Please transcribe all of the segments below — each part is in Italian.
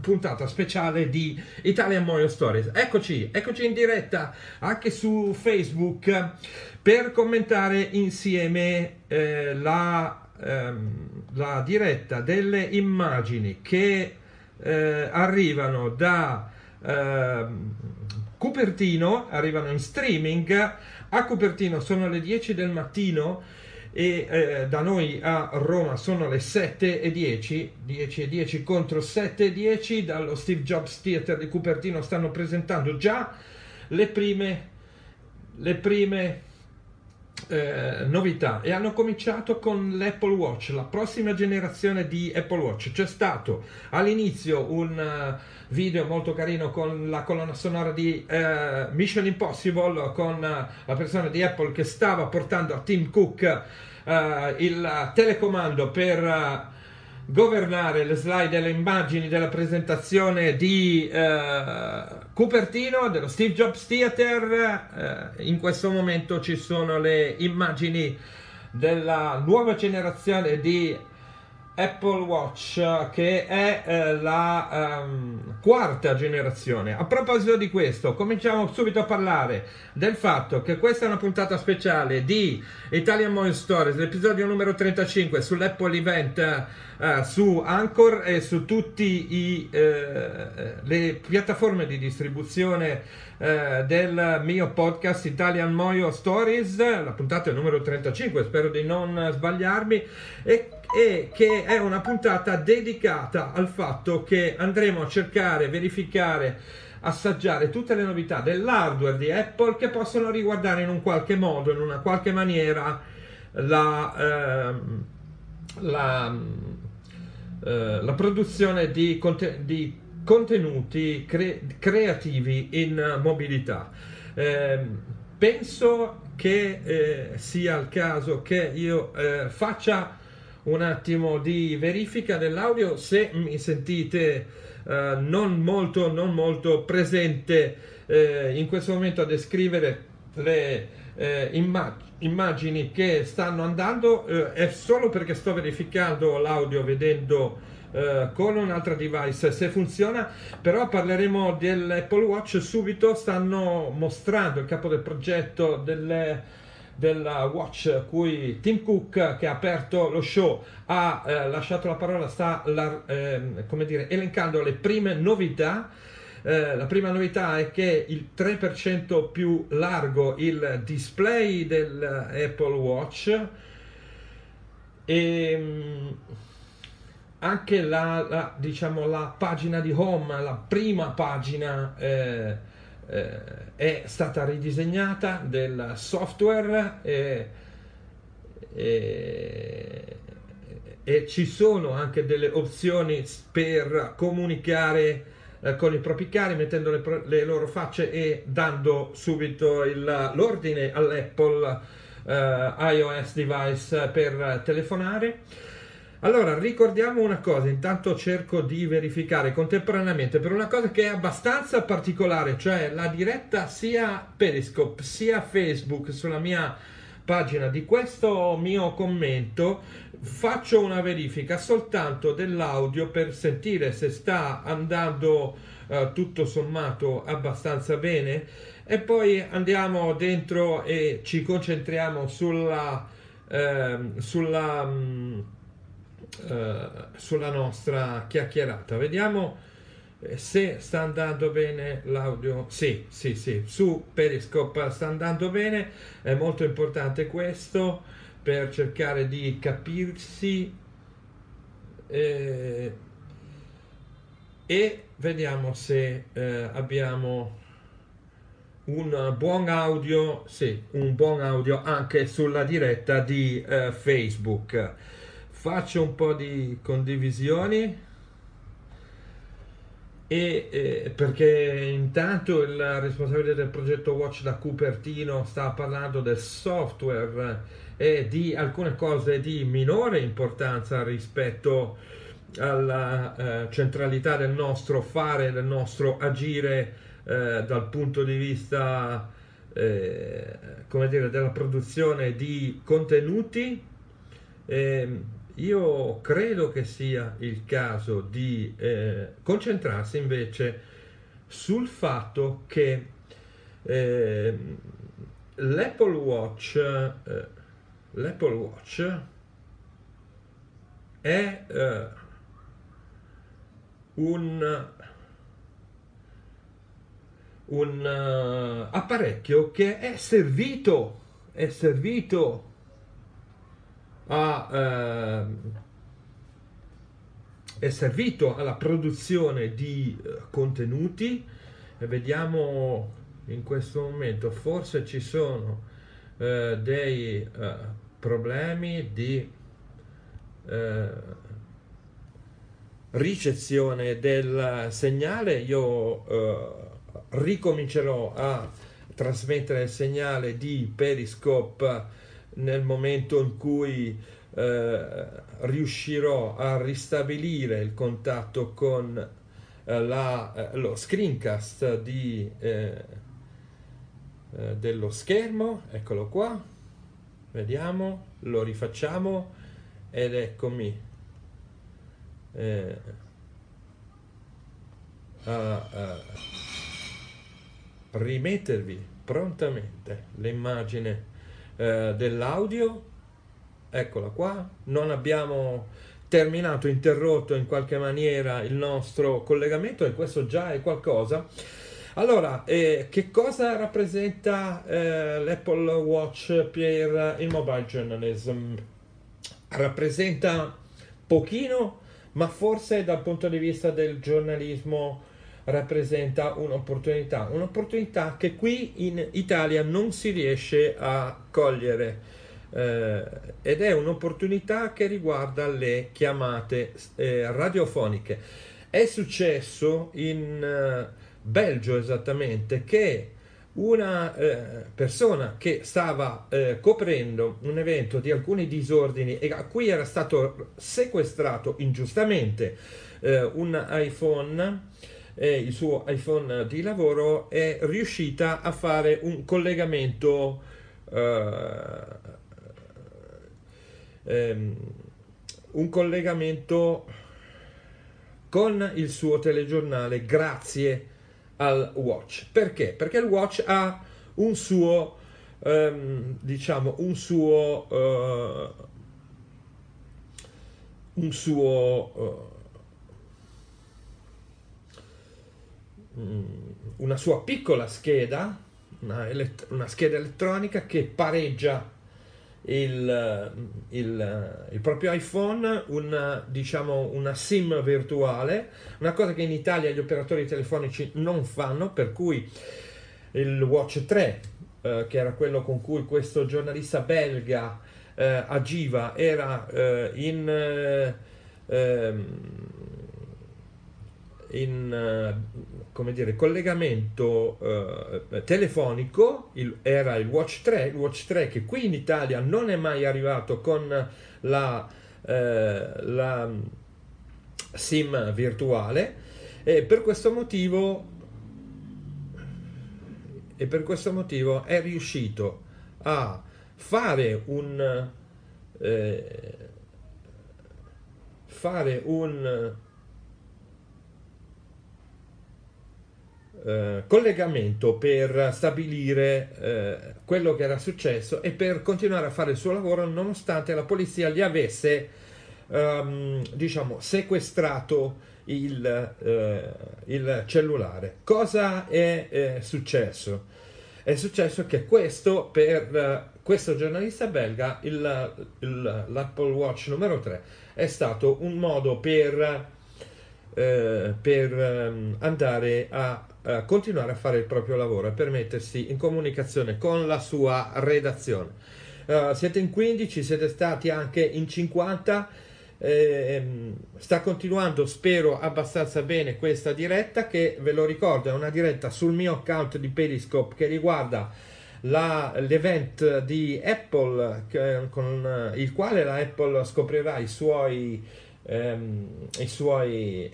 Puntata speciale di Italian Mojo Stories. Eccoci in diretta anche su Facebook per commentare insieme la diretta delle immagini che arrivano da Cupertino, arrivano in streaming a Cupertino. Sono le 10 del mattino e da noi a Roma sono le 7:10, 10:10 contro 7:10. Dallo Steve Jobs Theater di Cupertino stanno presentando già le prime novità e hanno cominciato con l'Apple Watch, la prossima generazione di Apple Watch. C'è stato all'inizio un video molto carino con la colonna sonora di Mission Impossible, con la persona di Apple che stava portando a Tim Cook il telecomando per governare le slide e le immagini della presentazione di Cupertino, dello Steve Jobs Theater. In questo momento ci sono le immagini della nuova generazione di Apple Watch, che è la quarta generazione. A proposito di questo, cominciamo subito a parlare del fatto che questa è una puntata speciale di Italian Mojo Stories, l'episodio numero 35 sull'Apple Event, su Anchor e su tutti le piattaforme di distribuzione del mio podcast Italian Mojo Stories. La puntata è numero 35, spero di non sbagliarmi, e che è una puntata dedicata al fatto che andremo a cercare, verificare, assaggiare tutte le novità dell'hardware di Apple che possono riguardare in un qualche modo, in una qualche maniera la produzione di contenuti creativi in mobilità. Penso che sia il caso che io faccia un attimo di verifica dell'audio, se mi sentite non molto presente in questo momento a descrivere le immagini che stanno andando. È solo perché sto verificando l'audio, vedendo con un altro device se funziona. Però parleremo dell'Apple Watch subito. Stanno mostrando il capo del progetto della Watch, cui Tim Cook, che ha aperto lo show, ha lasciato la parola, sta elencando le prime novità. La prima novità è che il 3% più largo il display dell'Apple Watch, e anche la pagina di Home, la prima pagina è stata ridisegnata del software, e ci sono anche delle opzioni per comunicare con i propri cari, mettendo le loro facce e dando subito l'ordine all'Apple iOS device per telefonare. Allora, ricordiamo una cosa, intanto cerco di verificare contemporaneamente per una cosa che è abbastanza particolare, cioè la diretta sia Periscope sia Facebook sulla mia pagina di questo mio commento. Faccio una verifica soltanto dell'audio per sentire se sta andando tutto sommato abbastanza bene, e poi andiamo dentro e ci concentriamo sulla nostra chiacchierata. Vediamo Se sta andando bene l'audio, sì, su Periscope sta andando bene, è molto importante questo per cercare di capirsi. E vediamo se abbiamo un buon audio, un buon audio anche sulla diretta di Facebook. Faccio un po' di condivisioni e perché intanto il responsabile del progetto Watch da Cupertino sta parlando del software e di alcune cose di minore importanza rispetto alla centralità del nostro fare, del nostro agire dal punto di vista della produzione di contenuti. Io credo che sia il caso di concentrarsi invece sul fatto che l'Apple Watch è un apparecchio che è servito alla produzione di contenuti. E vediamo in questo momento, forse ci sono dei problemi di ricezione del segnale. Io ricomincerò a trasmettere il segnale di Periscope nel momento in cui riuscirò a ristabilire il contatto con lo screencast dello schermo. Eccolo qua, vediamo, lo rifacciamo ed eccomi a rimettervi prontamente l'immagine dell'audio. Eccola qua, non abbiamo terminato, interrotto in qualche maniera il nostro collegamento, e questo già è qualcosa. Allora, che cosa rappresenta l'Apple Watch per il mobile journalism? Rappresenta pochino, ma forse dal punto di vista del giornalismo rappresenta un'opportunità che qui in Italia non si riesce a cogliere, ed è un'opportunità che riguarda le chiamate radiofoniche. È successo in Belgio esattamente che una persona che stava coprendo un evento di alcuni disordini e a cui era stato sequestrato ingiustamente un iPhone, il suo iPhone di lavoro, è riuscita a fare un collegamento con il suo telegiornale grazie al Watch. Perché? Perché il Watch ha un suo una sua piccola scheda, una scheda elettronica che pareggia il proprio iPhone, una SIM virtuale, una cosa che in Italia gli operatori telefonici non fanno, per cui il Watch 3, che era quello con cui questo giornalista belga agiva, era in collegamento telefonico. Era il Watch 3 che qui in Italia non è mai arrivato con la SIM virtuale, e per questo motivo è riuscito a fare un collegamento per stabilire quello che era successo e per continuare a fare il suo lavoro, nonostante la polizia gli avesse diciamo, sequestrato il cellulare. Cosa è successo? È successo che questo, per questo giornalista belga, l'Apple Watch numero 3 è stato un modo per andare a continuare a fare il proprio lavoro e per mettersi in comunicazione con la sua redazione. Siete in 15, siete stati anche in 50. Sta continuando, spero, abbastanza bene questa diretta, che ve lo ricordo è una diretta sul mio account di Periscope che riguarda l'event di Apple, con il quale la Apple scoprirà i suoi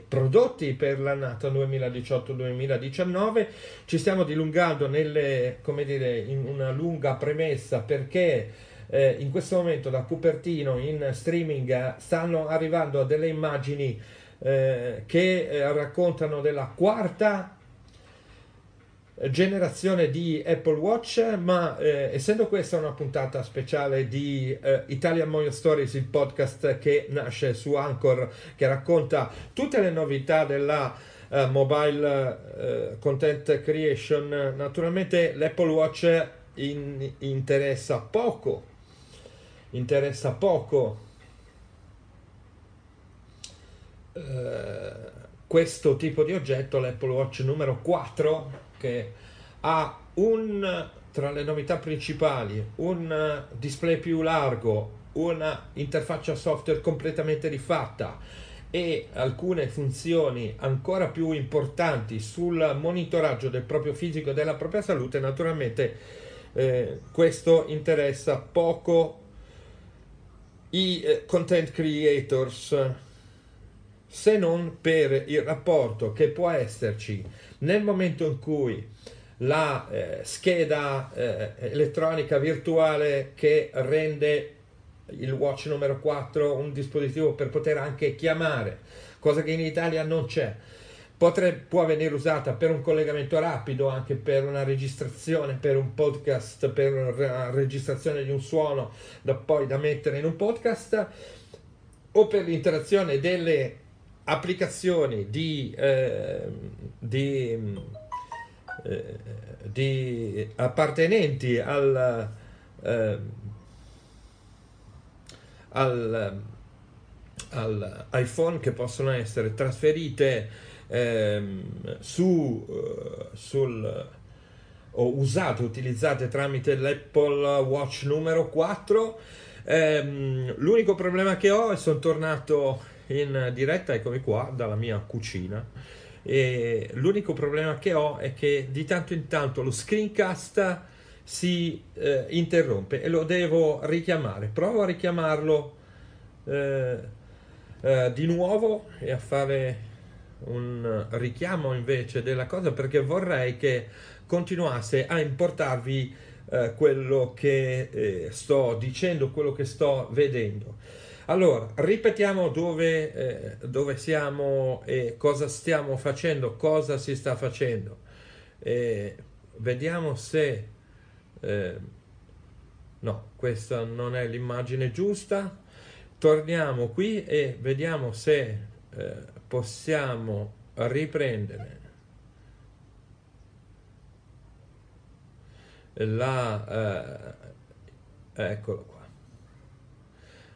prodotti per l'annata 2018-2019. Ci stiamo dilungando in una lunga premessa perché in questo momento da Cupertino in streaming stanno arrivando delle immagini che raccontano della quarta generazione di Apple Watch, ma essendo questa una puntata speciale di Italian Mojo Stories, il podcast che nasce su Anchor, che racconta tutte le novità della mobile content creation, naturalmente l'Apple Watch interessa poco questo tipo di oggetto. L'Apple Watch numero 4, che ha tra le novità principali un display più largo, una interfaccia software completamente rifatta e alcune funzioni ancora più importanti sul monitoraggio del proprio fisico e della propria salute, naturalmente questo interessa poco i content creators, se non per il rapporto che può esserci nel momento in cui la scheda elettronica virtuale che rende il watch numero 4 un dispositivo per poter anche chiamare, cosa che in Italia non c'è, può venire usata per un collegamento rapido, anche per una registrazione, per un podcast, per una registrazione di un suono da mettere in un podcast, o per l'interazione delle applicazioni di appartenenti al iPhone, che possono essere trasferite utilizzate tramite l'Apple Watch numero 4. L'unico problema che ho è che sono tornato in diretta, eccomi qua dalla mia cucina, e l'unico problema che ho è che di tanto in tanto lo screencast si interrompe e lo devo richiamare. Provo a richiamarlo di nuovo e a fare un richiamo invece della cosa, perché vorrei che continuasse a importarvi quello che sto dicendo, quello che sto vedendo. Allora, ripetiamo dove siamo e cosa stiamo facendo, cosa si sta facendo. Vediamo se... no, questa non è l'immagine giusta. Torniamo qui e vediamo se... possiamo riprendere eccolo qua,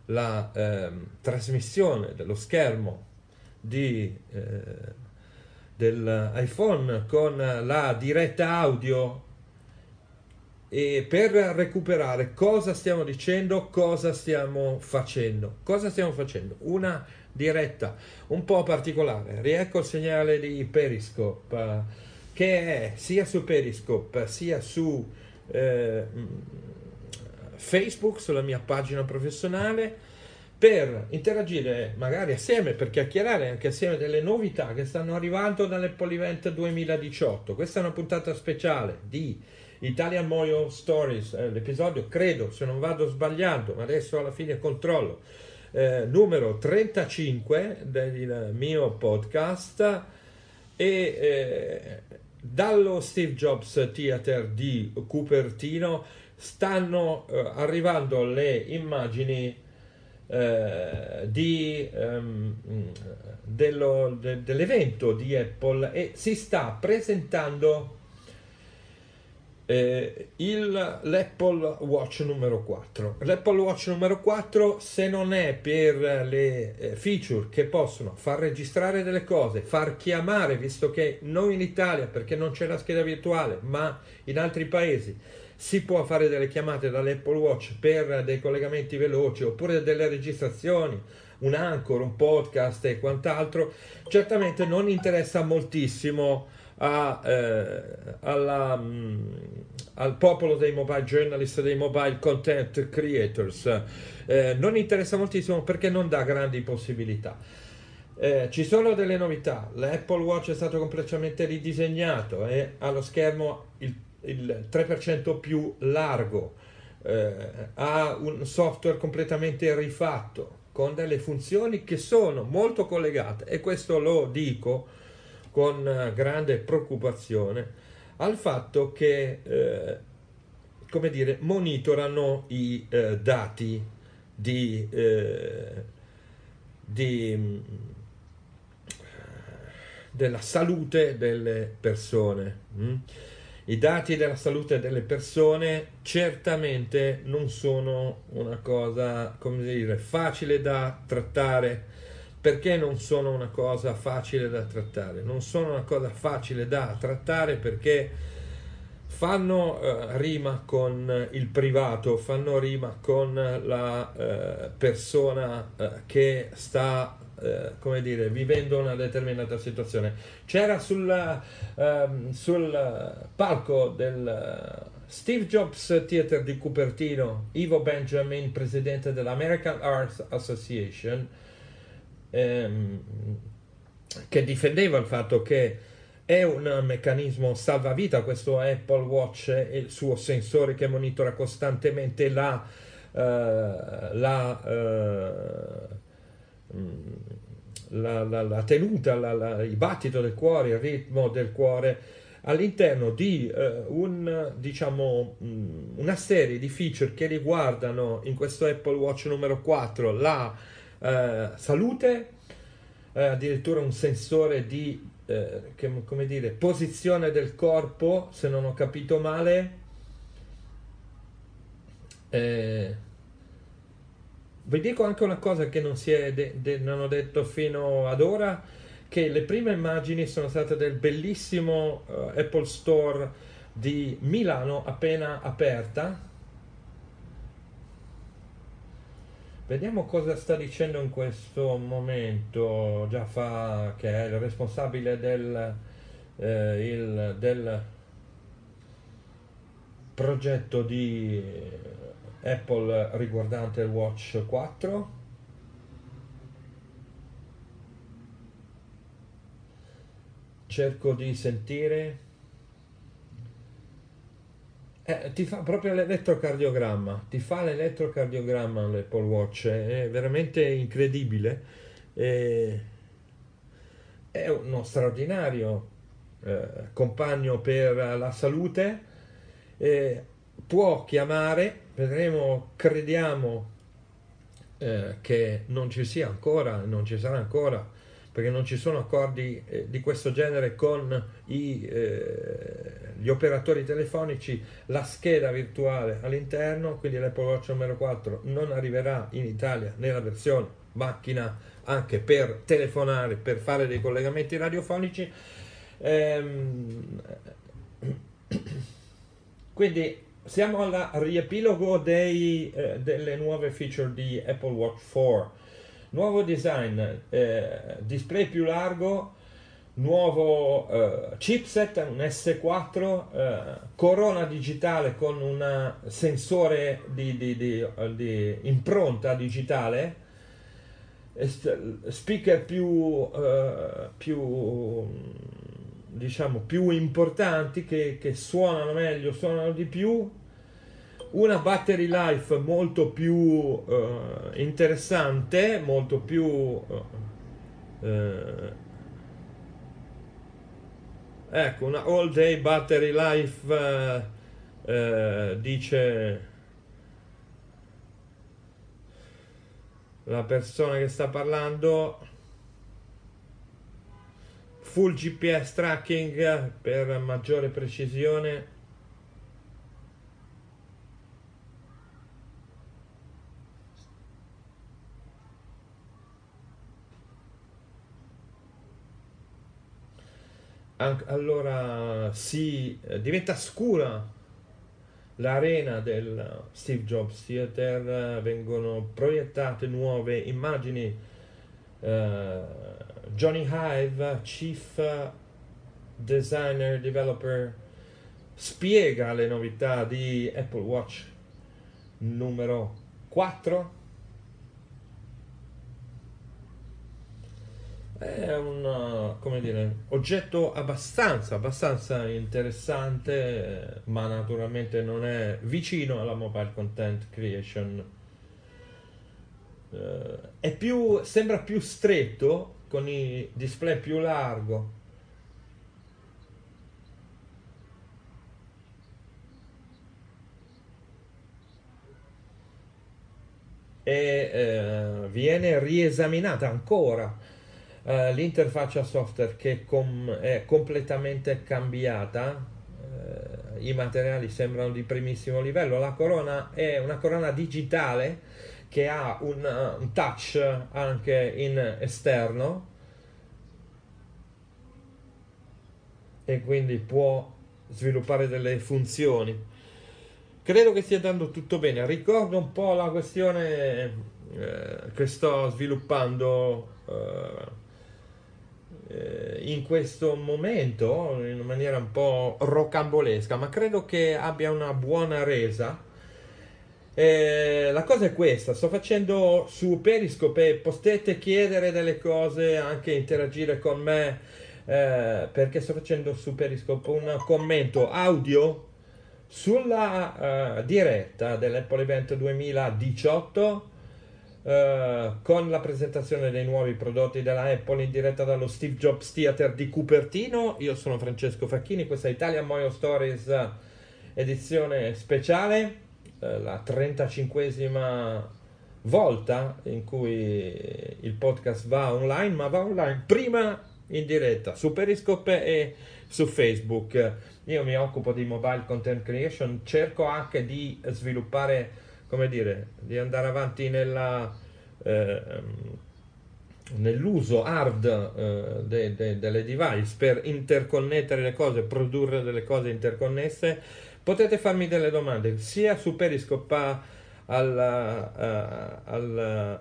la trasmissione dello schermo dell'iPhone con la diretta audio, e per recuperare cosa stiamo dicendo, cosa stiamo facendo. Una diretta un po' particolare. Riecco il segnale di Periscope che è sia su Periscope sia su Facebook, sulla mia pagina professionale, per interagire magari assieme, per chiacchierare anche assieme delle novità che stanno arrivando dall'Apple Event 2018. Questa è una puntata speciale di Italian Mojo Stories, l'episodio, credo, se non vado sbagliando, ma adesso alla fine controllo, numero 35 del mio podcast, e dallo Steve Jobs Theater di Cupertino stanno arrivando le immagini dell'evento di Apple, e si sta presentando l'Apple Watch numero 4. L'Apple Watch numero 4, se non è per le feature che possono far registrare delle cose, far chiamare, visto che noi in Italia, perché non c'è la scheda virtuale, ma in altri paesi si può fare delle chiamate dall'Apple Watch per dei collegamenti veloci oppure delle registrazioni, un Anchor, un podcast e quant'altro, certamente non interessa moltissimo al popolo dei mobile journalist, dei mobile content creators, non interessa moltissimo perché non dà grandi possibilità. Ci sono delle novità. L'Apple Watch è stato completamente ridisegnato e ha lo schermo il 3% più largo, ha un software completamente rifatto con delle funzioni che sono molto collegate, e questo lo dico con grande preoccupazione, al fatto che monitorano i dati della salute delle persone. I dati della salute delle persone certamente non sono una cosa, facile da trattare. Perché non sono una cosa facile da trattare? Non sono una cosa facile da trattare perché fanno rima con il privato, fanno rima con la persona che sta vivendo una determinata situazione. C'era sul palco del Steve Jobs Theater di Cupertino Ivor Benjamin, presidente dell'American Heart Association, che difendeva il fatto che è un meccanismo salvavita questo Apple Watch e il suo sensore che monitora costantemente la tenuta, il battito del cuore, il ritmo del cuore, all'interno di una serie di feature che riguardano in questo Apple Watch numero 4 la salute, addirittura un sensore di posizione del corpo, se non ho capito male, vi dico anche una cosa che non ho detto fino ad ora, che le prime immagini sono state del bellissimo Apple Store di Milano appena aperta. Vediamo cosa sta dicendo in questo momento Jaffa, che è il responsabile del progetto di Apple riguardante il Watch 4. Cerco di sentire. Ti fa proprio l'elettrocardiogramma, l'Apple Watch, è veramente incredibile, è uno straordinario compagno per la salute, può chiamare, crediamo che non ci sarà ancora, perché non ci sono accordi di questo genere con gli operatori telefonici, la scheda virtuale all'interno, quindi l'Apple Watch numero 4 non arriverà in Italia nella versione macchina anche per telefonare, per fare dei collegamenti radiofonici, quindi siamo al riepilogo delle nuove feature di Apple Watch 4. Nuovo design, display più largo, nuovo chipset, un S4, corona digitale con un sensore di impronta digitale, speaker più importanti che suonano meglio, suonano di più, una battery life molto più interessante, molto più una all day battery life, dice la persona che sta parlando, full GPS tracking per maggiore precisione. Allora si diventa scura l'arena del Steve Jobs Theater, vengono proiettate nuove immagini. Jony Ive, Chief Designer Developer, spiega le novità di Apple Watch numero 4. È un, come dire, oggetto abbastanza interessante, ma naturalmente non è vicino alla mobile content creation. È più, sembra più stretto, con il display più largo. E viene riesaminata ancora l'interfaccia software, che è completamente cambiata, i materiali sembrano di primissimo livello, la corona è una corona digitale che ha un touch anche in esterno e quindi può sviluppare delle funzioni. Credo che stia andando tutto bene. Ricordo un po' la questione che sto sviluppando in questo momento in maniera un po' rocambolesca, ma credo che abbia una buona resa. La cosa è questa: sto facendo su Periscope, potete chiedere delle cose, anche interagire con me, perché sto facendo su Periscope un commento audio sulla diretta dell'Apple Event 2018, con la presentazione dei nuovi prodotti della Apple in diretta dallo Steve Jobs Theater di Cupertino. Io sono Francesco Facchini, questa è Italian Mojo Stories edizione speciale, la 35esima volta in cui il podcast va online, ma va online prima in diretta su Periscope e su Facebook. Io mi occupo di mobile content creation, cerco anche di sviluppare, come dire, di andare avanti nell'uso hard delle device per interconnettere le cose, produrre delle cose interconnesse. Potete farmi delle domande sia su Periscope al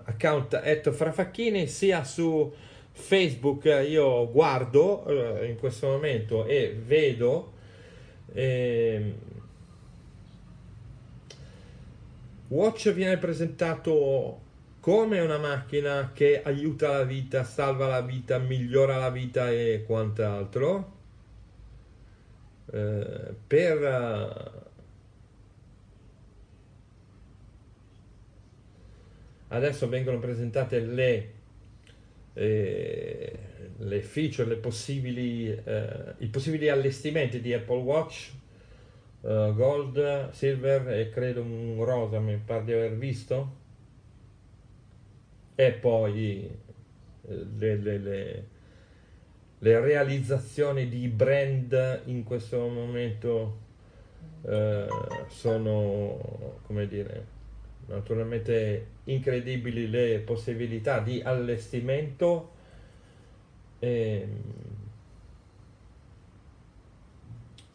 account @frafacchini, sia su Facebook. Io guardo in questo momento e vedo Watch viene presentato come una macchina che aiuta la vita, salva la vita, migliora la vita e quant'altro. Per adesso vengono presentate le feature, i possibili allestimenti di Apple Watch. Gold, silver e credo un rosa, mi pare di aver visto, e poi le realizzazioni di brand in questo momento sono, come dire, naturalmente incredibili le possibilità di allestimento.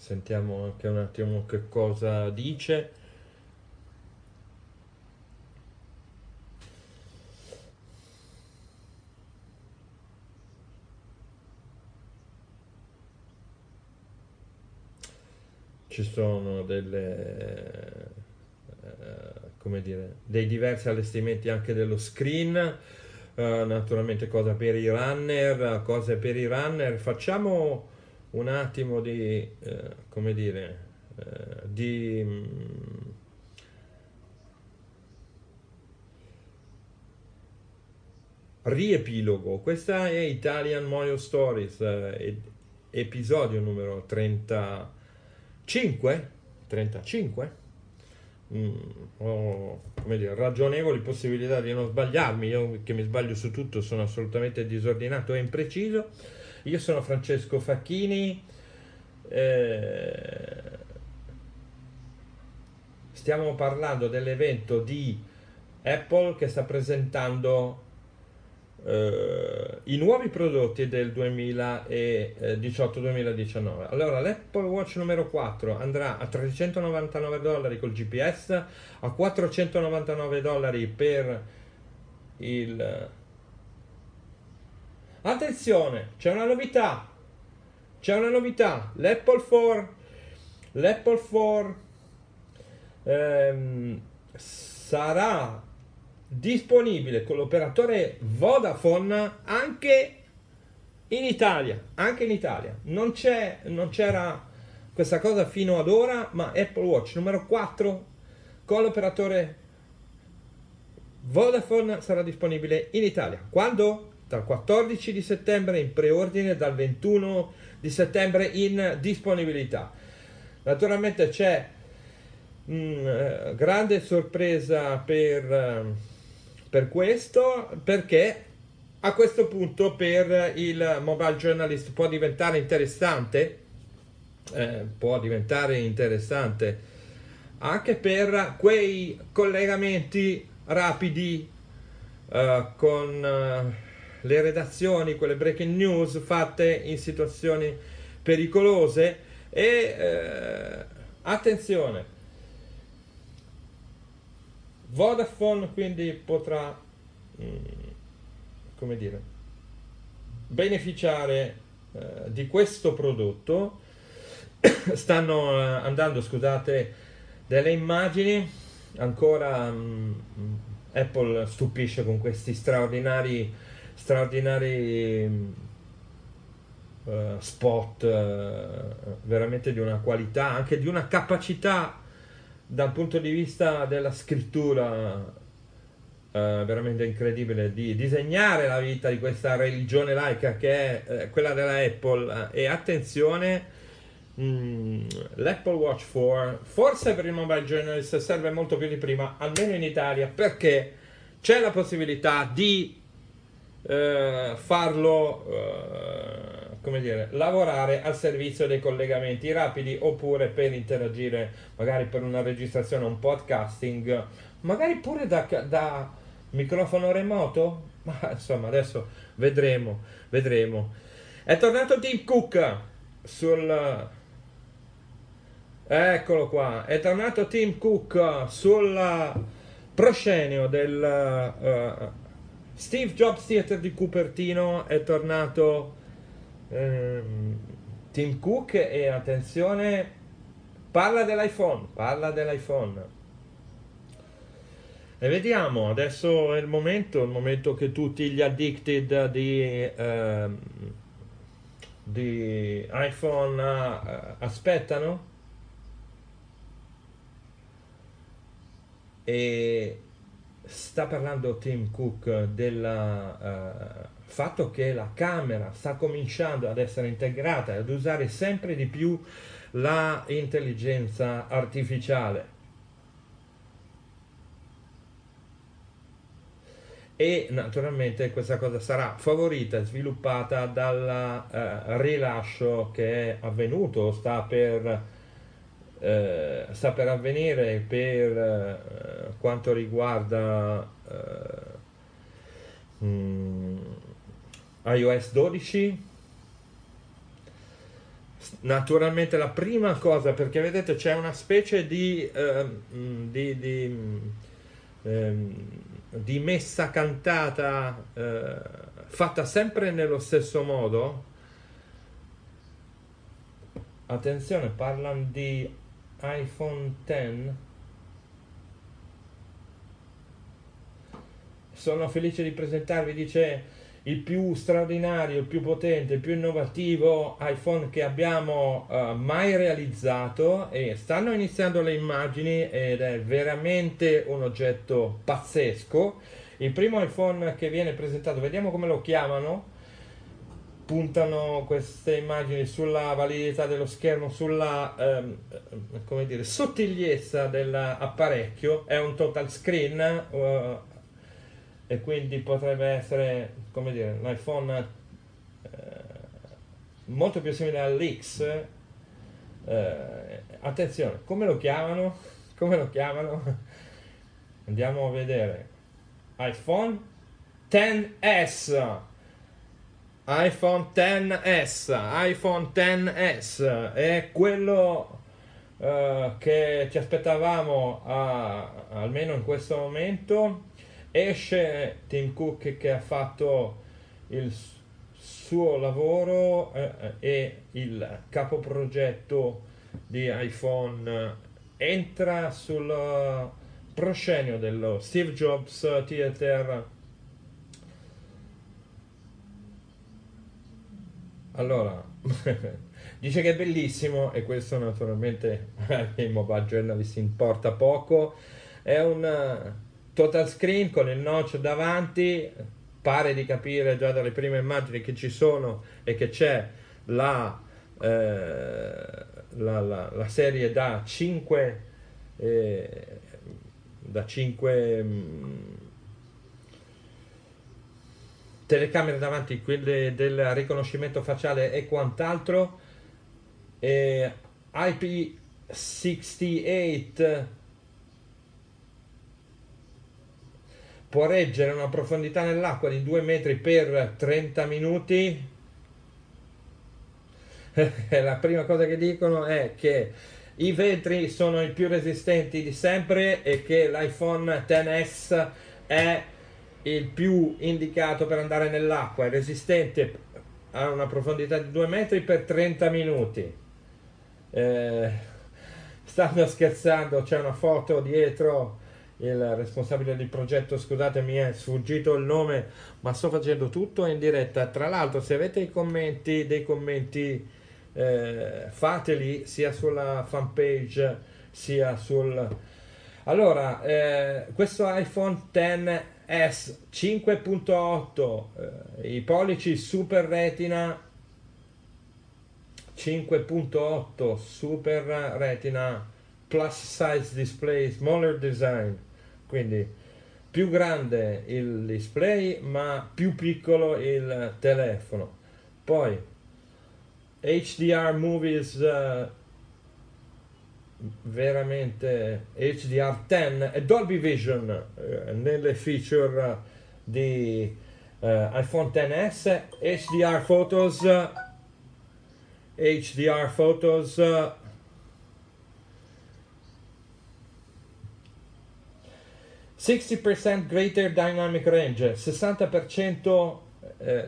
Sentiamo anche un attimo che cosa dice. Ci sono delle, come dire, dei diversi allestimenti anche dello screen, naturalmente cosa per i runner, cose per i runner. Facciamo un attimo di come dire, riepilogo. Questa è Italian Mojo Stories, episodio numero 35 ho, come dire, ragionevoli possibilità di non sbagliarmi. Io che mi sbaglio su tutto, sono assolutamente disordinato e impreciso. Io sono Francesco Facchini, stiamo parlando dell'evento di Apple che sta presentando i nuovi prodotti del 2018-2019. Allora, l'Apple Watch numero 4 andrà a $399 col GPS, a $499 per il... Attenzione, c'è una novità, l'Apple 4 sarà disponibile con l'operatore Vodafone anche in Italia, non c'era questa cosa fino ad ora, ma Apple Watch numero 4 con l'operatore Vodafone sarà disponibile in Italia. Quando? Dal 14 di settembre in preordine, dal 21 di settembre in disponibilità. Naturalmente c'è grande sorpresa per questo, perché a questo punto per il mobile journalist può diventare interessante, anche per quei collegamenti rapidi con le redazioni, quelle breaking news fatte in situazioni pericolose. E attenzione, Vodafone quindi potrà beneficiare di questo prodotto. Stanno andando, scusate, delle immagini ancora. Apple stupisce con questi straordinari spot, veramente di una qualità, anche di una capacità dal punto di vista della scrittura veramente incredibile, di disegnare la vita di questa religione laica che è quella della Apple. E attenzione, l'Apple Watch 4 forse per il mobile journalist serve molto più di prima, almeno in Italia, perché c'è la possibilità di farlo lavorare al servizio dei collegamenti rapidi, oppure per interagire magari per una registrazione, un podcasting, magari pure da microfono remoto, ma insomma adesso vedremo. È tornato Tim Cook sul proscenio del Steve Jobs Theater di Cupertino. È tornato Tim Cook e attenzione, parla dell'iPhone, e vediamo, adesso è il momento che tutti gli addicted di iPhone aspettano, e sta parlando Tim Cook del fatto che la camera sta cominciando ad essere integrata e ad usare sempre di più la intelligenza artificiale. E naturalmente questa cosa sarà favorita e sviluppata dal rilascio che è avvenuto, sta per avvenire per quanto riguarda iOS 12. Naturalmente la prima cosa, perché vedete c'è una specie di messa cantata fatta sempre nello stesso modo. Attenzione, parlano di iPhone X. Sono felice di presentarvi, dice, il più straordinario, il più potente, il più innovativo iPhone che abbiamo mai realizzato. E stanno iniziando le immagini ed è veramente un oggetto pazzesco. Il primo iPhone che viene presentato, vediamo come lo chiamano, puntano queste immagini sulla validità dello schermo, sulla come dire, sottigliezza dell'apparecchio. È un total screen e quindi potrebbe essere, come dire, un iPhone molto più simile all'X. Attenzione, come lo chiamano? Come lo chiamano? Andiamo a vedere. iPhone XS, iPhone XS è quello che ci aspettavamo almeno in questo momento. Esce Tim Cook che ha fatto il suo lavoro e il capoprogetto di iPhone entra sul proscenio dello Steve Jobs Theater. Allora, dice che è bellissimo, e questo naturalmente ai mobile journalist importa poco. È un total screen con il notch davanti, pare di capire già dalle prime immagini che ci sono e che c'è la serie da 5 telecamere davanti, quelle del riconoscimento facciale e quant'altro. E IP68 può reggere una profondità nell'acqua di 2 metri per 30 minuti. La prima cosa che dicono è che i vetri sono i più resistenti di sempre e che l'iPhone XS è il più indicato per andare nell'acqua, è resistente a una profondità di 2 metri per 30 minuti. Stanno scherzando, c'è una foto dietro. Il responsabile del progetto, scusate, mi è sfuggito il nome, ma sto facendo tutto in diretta. Tra l'altro, se avete dei commenti fateli sia sulla fanpage sia sul... Allora, questo iPhone XS 5.8, i pollici super retina, 5.8 super retina plus size display, smaller design, quindi più grande il display ma più piccolo il telefono. Poi HDR movies, veramente HDR10 e Dolby Vision nelle feature di iPhone XS. HDR Photos ...60% greater dynamic range, 60%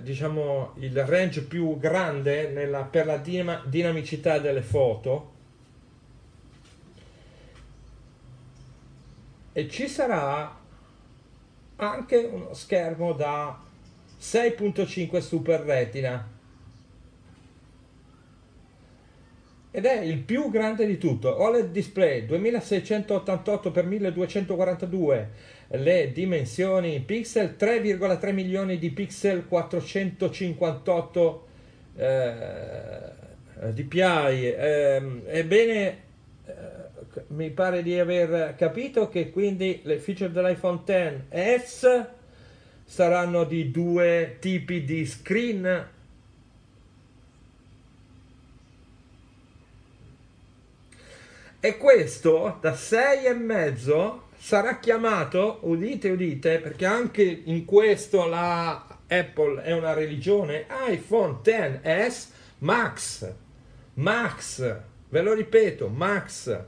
diciamo il range più grande per la dinamicità delle foto. E ci sarà anche uno schermo da 6.5 super retina ed è il più grande di tutto. OLED display 2688x1242, le dimensioni pixel 3,3 milioni di pixel, 458 dpi. Ebbene, mi pare di aver capito che quindi le feature dell'iPhone XS saranno di due tipi di screen. E questo da 6,5 sarà chiamato, udite udite, perché anche in questo la Apple è una religione, iPhone XS Max. Max, ve lo ripeto, Max.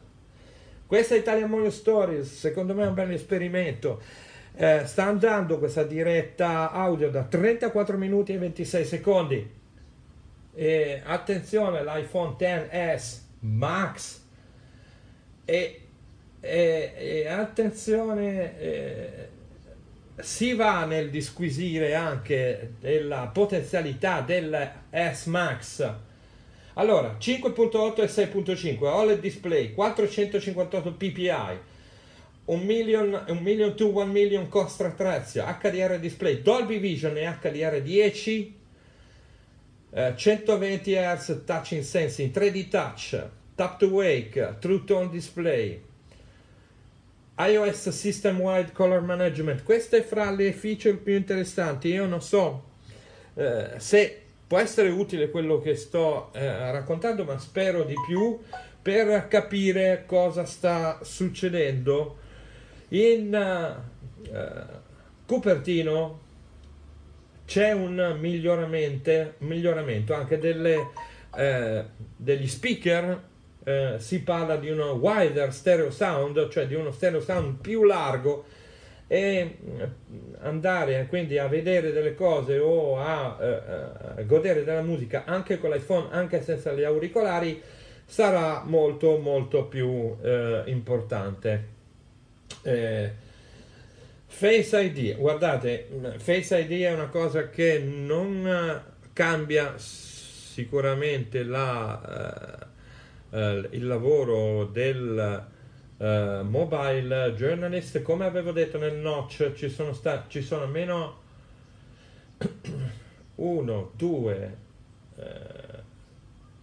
Questa è Italian Mojo Stories, secondo me è un bel esperimento. Sta andando questa diretta audio da 34 minuti e 26 secondi. E attenzione, l'iPhone XS Max. E attenzione, si va nel disquisire anche della potenzialità del S Max. Allora, 5.8 e 6.5, OLED display, 458 ppi, 1 million to 1 million contrast ratio, HDR display, Dolby Vision e HDR10, 120 Hz touch in sensing, 3D touch, tap to wake, true tone display, iOS system wide color management. Queste fra le feature più interessanti. Io non so se può essere utile quello che sto raccontando, ma spero di più per capire cosa sta succedendo in Cupertino. C'è un miglioramento anche degli speaker, si parla di uno wider stereo sound, cioè di uno stereo sound più largo, e andare quindi a vedere delle cose o a godere della musica anche con l'iPhone, anche senza gli auricolari, sarà molto molto più importante. Face ID, guardate, Face ID è una cosa che non cambia sicuramente il lavoro del mobile journalist. Come avevo detto nel notch, ci sono almeno 1, 2,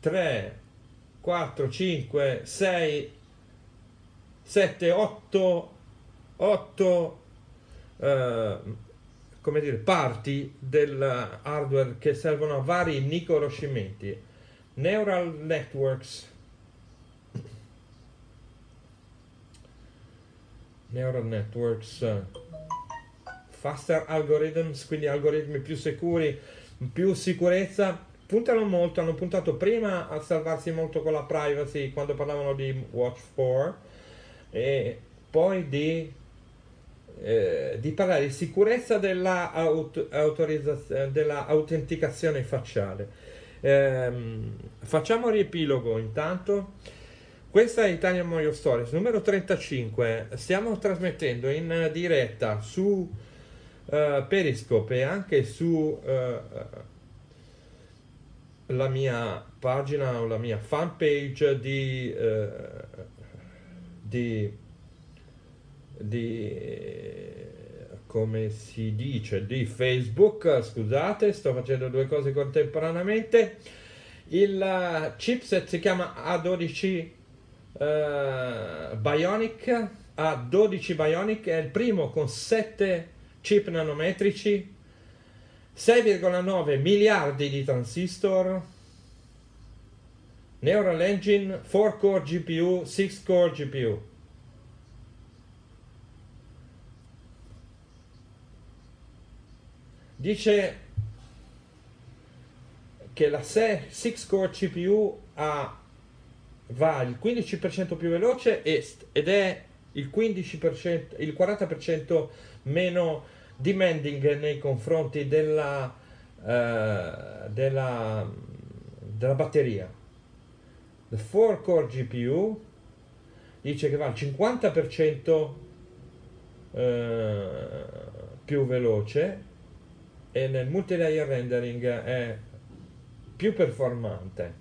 3, 4, 5, 6, 7, 8 parti del hardware che servono a vari riconoscimenti, neural networks, faster algorithms, quindi algoritmi più sicuri, più sicurezza. Hanno puntato prima a salvarsi molto con la privacy quando parlavano di Watch 4, e poi di parlare di sicurezza della della autenticazione facciale. Facciamo riepilogo intanto. Questa è Italian Mojo Stories numero 35. Stiamo trasmettendo in diretta su Periscope e anche su la mia pagina o la mia fan page di Facebook. Scusate, sto facendo due cose contemporaneamente. Il chipset si chiama A12 Bionic. A12 Bionic è il primo con 7 chip nanometrici, 6,9 miliardi di transistor, neural engine, 4 core GPU, 6 core GPU. Dice che la 6-core CPU va il 15% più veloce ed è il 40% meno demanding nei confronti della batteria. La 4-core GPU dice che va il 50% più veloce, e nel multilayer rendering è più performante.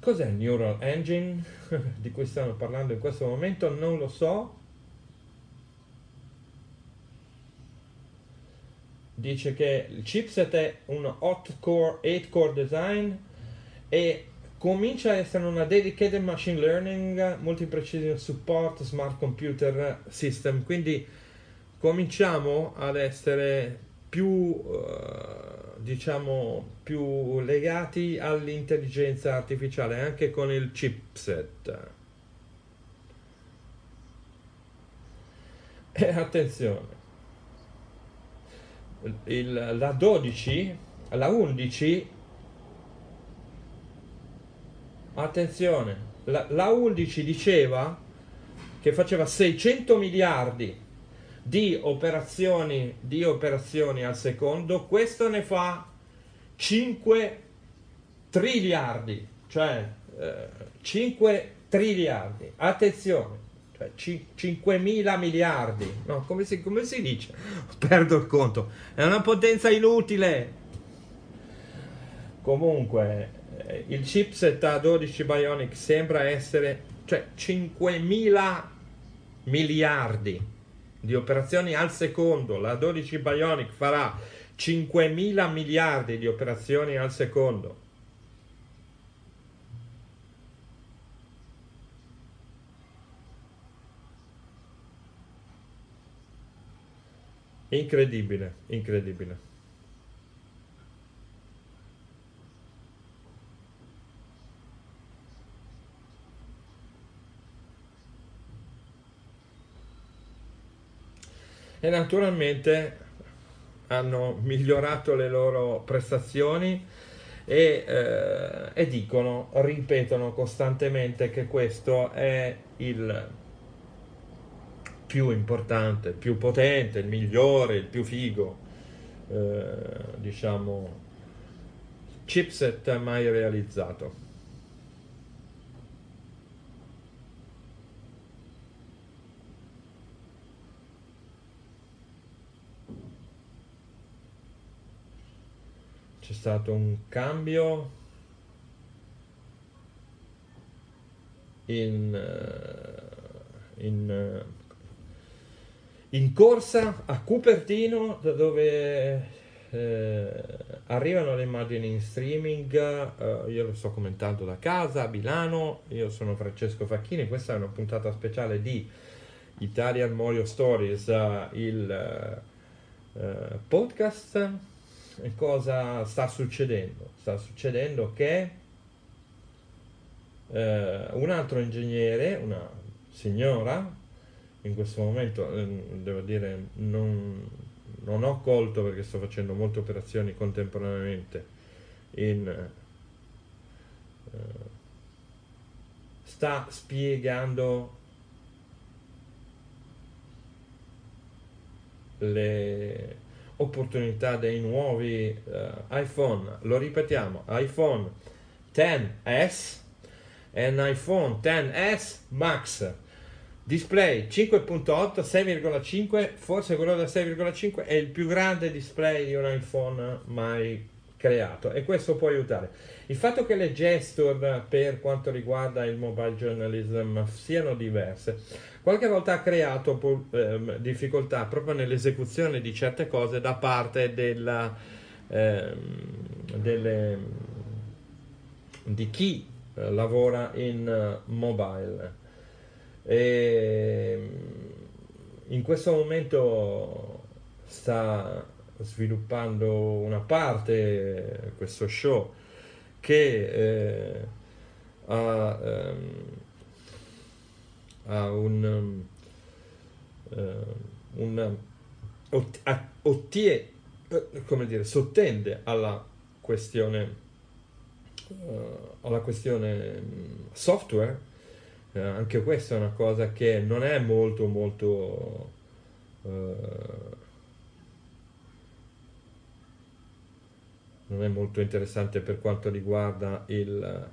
Cos'è il neural engine di cui stanno parlando in questo momento? Non lo so. Dice che il chipset è un 8-core design e comincia a essere una dedicated machine learning, multi-precision support, smart computer system. Quindi cominciamo ad essere più legati all'intelligenza artificiale anche con il chipset. E attenzione, la 11. Attenzione, la 11 diceva che faceva 600 miliardi di operazioni al secondo, questo ne fa 5 triliardi, cioè 5 triliardi, attenzione, cioè 5.000 miliardi, no, come si dice? Perdo il conto, è una potenza inutile. Comunque, il chipset A12 Bionic sembra essere 5.000 miliardi di operazioni al secondo. La 12 Bionic farà 5.000 miliardi di operazioni al secondo. Incredibile, incredibile. E naturalmente hanno migliorato le loro prestazioni e dicono, ripetono costantemente che questo è il più importante, il più potente, il migliore, il più figo, diciamo, chipset mai realizzato. C'è stato un cambio in corsa a Cupertino, da dove arrivano le immagini in streaming. Io lo sto commentando da casa a Milano. Io sono Francesco Facchini. Questa è una puntata speciale di Italian Mojo Stories, il podcast. Cosa sta succedendo? Sta succedendo che un altro ingegnere, una signora, in questo momento devo dire non ho colto perché sto facendo molte operazioni contemporaneamente sta spiegando le opportunità dei nuovi iPhone. Lo ripetiamo: iPhone XS e iPhone XS Max, display 5.8, 6,5, forse quello da 6,5 è il più grande display di un iPhone mai creato, e questo può aiutare. Il fatto che le gesture per quanto riguarda il mobile journalism siano diverse qualche volta ha creato difficoltà proprio nell'esecuzione di certe cose da parte di chi lavora in mobile. E in questo momento sta sviluppando una parte, questo show, che sottende alla questione software. Anche questa è una cosa che non è molto non è molto interessante per quanto riguarda il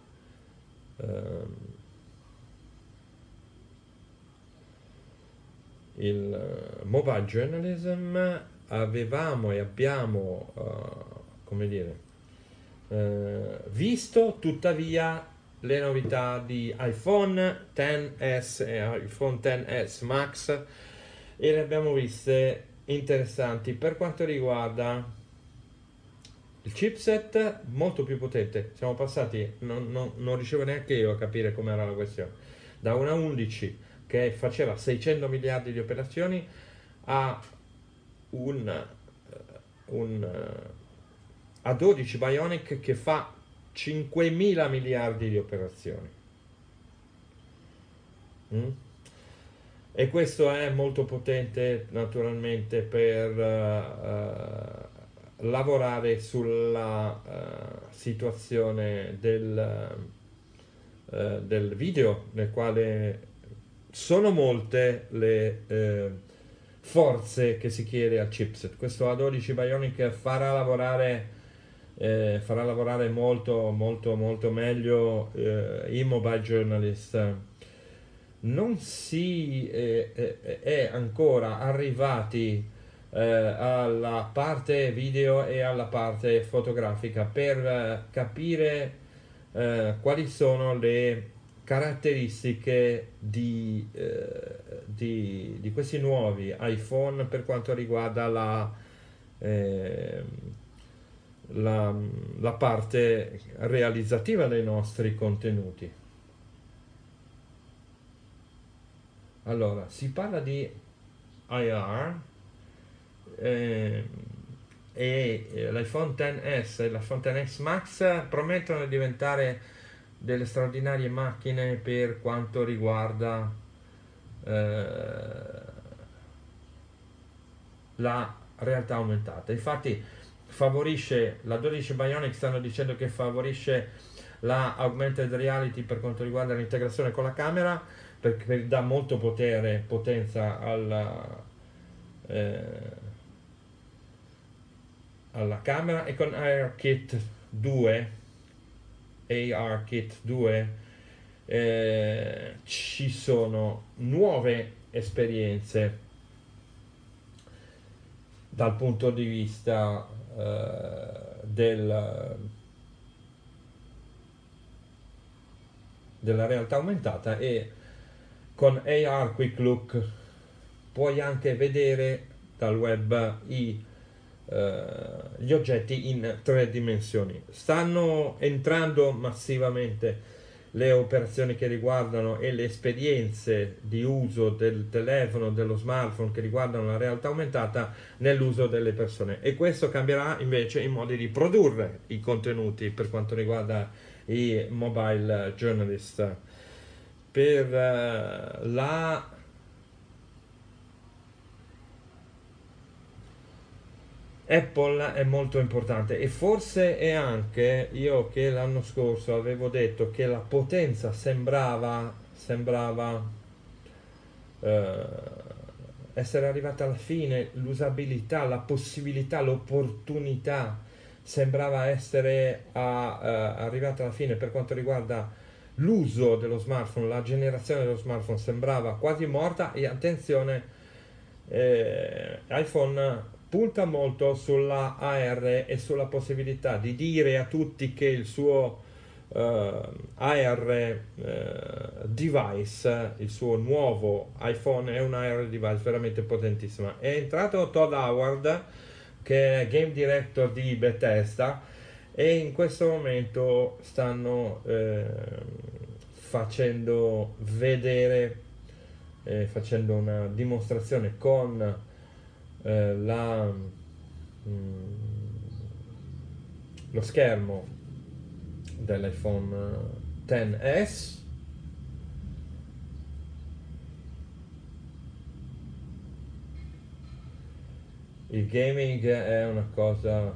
mobile journalism. Avevamo e abbiamo visto tuttavia le novità di iPhone XS e iPhone XS Max, e le abbiamo viste interessanti per quanto riguarda il chipset, molto più potente. Siamo passati, non riuscivo neanche io a capire com'era la questione, da una 11 che faceva 600 miliardi di operazioni a un A12 Bionic che fa 5.000 miliardi di operazioni. E questo è molto potente naturalmente per lavorare sulla situazione del video, nel quale sono molte le forze che si chiede al chipset. Questo A12 Bionic farà lavorare molto meglio i mobile journalist. Non si è ancora arrivati alla parte video e alla parte fotografica per capire quali sono le caratteristiche di questi nuovi iPhone per quanto riguarda la parte realizzativa dei nostri contenuti. Allora, si parla di IR e l'iPhone XS e l'iPhone XS Max promettono di diventare delle straordinarie macchine per quanto riguarda la realtà aumentata. Infatti favorisce la 12 Bionic, stanno dicendo che favorisce la augmented reality per quanto riguarda l'integrazione con la camera, perché dà molto potenza alla camera. E con ARKit 2 ci sono nuove esperienze dal punto di vista della realtà aumentata, e con AR Quick Look puoi anche vedere dal web gli oggetti in tre dimensioni. Stanno entrando massivamente le operazioni che riguardano e le esperienze di uso del telefono, dello smartphone, che riguardano la realtà aumentata nell'uso delle persone, e questo cambierà invece i modi di produrre i contenuti per quanto riguarda i mobile journalist. Per Apple è molto importante, e forse è anche io che l'anno scorso avevo detto che la potenza sembrava essere arrivata alla fine, l'usabilità, la possibilità, l'opportunità sembrava essere arrivata alla fine per quanto riguarda l'uso dello smartphone, la generazione dello smartphone sembrava quasi morta. E attenzione, iPhone punta molto sulla AR e sulla possibilità di dire a tutti che il suo AR device, il suo nuovo iPhone è un AR device veramente potentissimo. È entrato Todd Howard, che è game director di Bethesda, e in questo momento stanno facendo vedere, facendo una dimostrazione con lo schermo dell'iPhone XS, il gaming è una cosa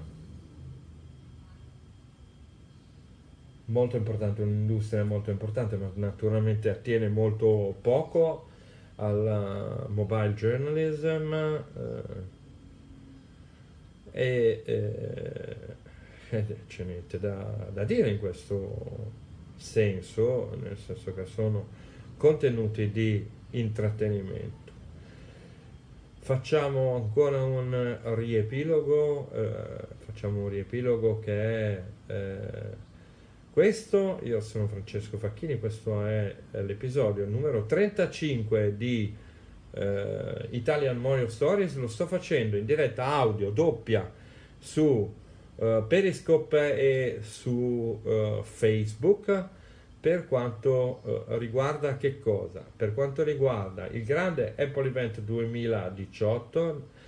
molto importante, un'industria molto importante, ma naturalmente attiene molto poco al mobile journalism, c'è niente da dire in questo senso, nel senso che sono contenuti di intrattenimento. Facciamo ancora un riepilogo, che è questo. Io sono Francesco Facchini, questo è l'episodio numero 35 di Italian Mojo Stories. Lo sto facendo in diretta audio doppia su Periscope e su Facebook. Per quanto riguarda che cosa? Per quanto riguarda il grande Apple Event 2018,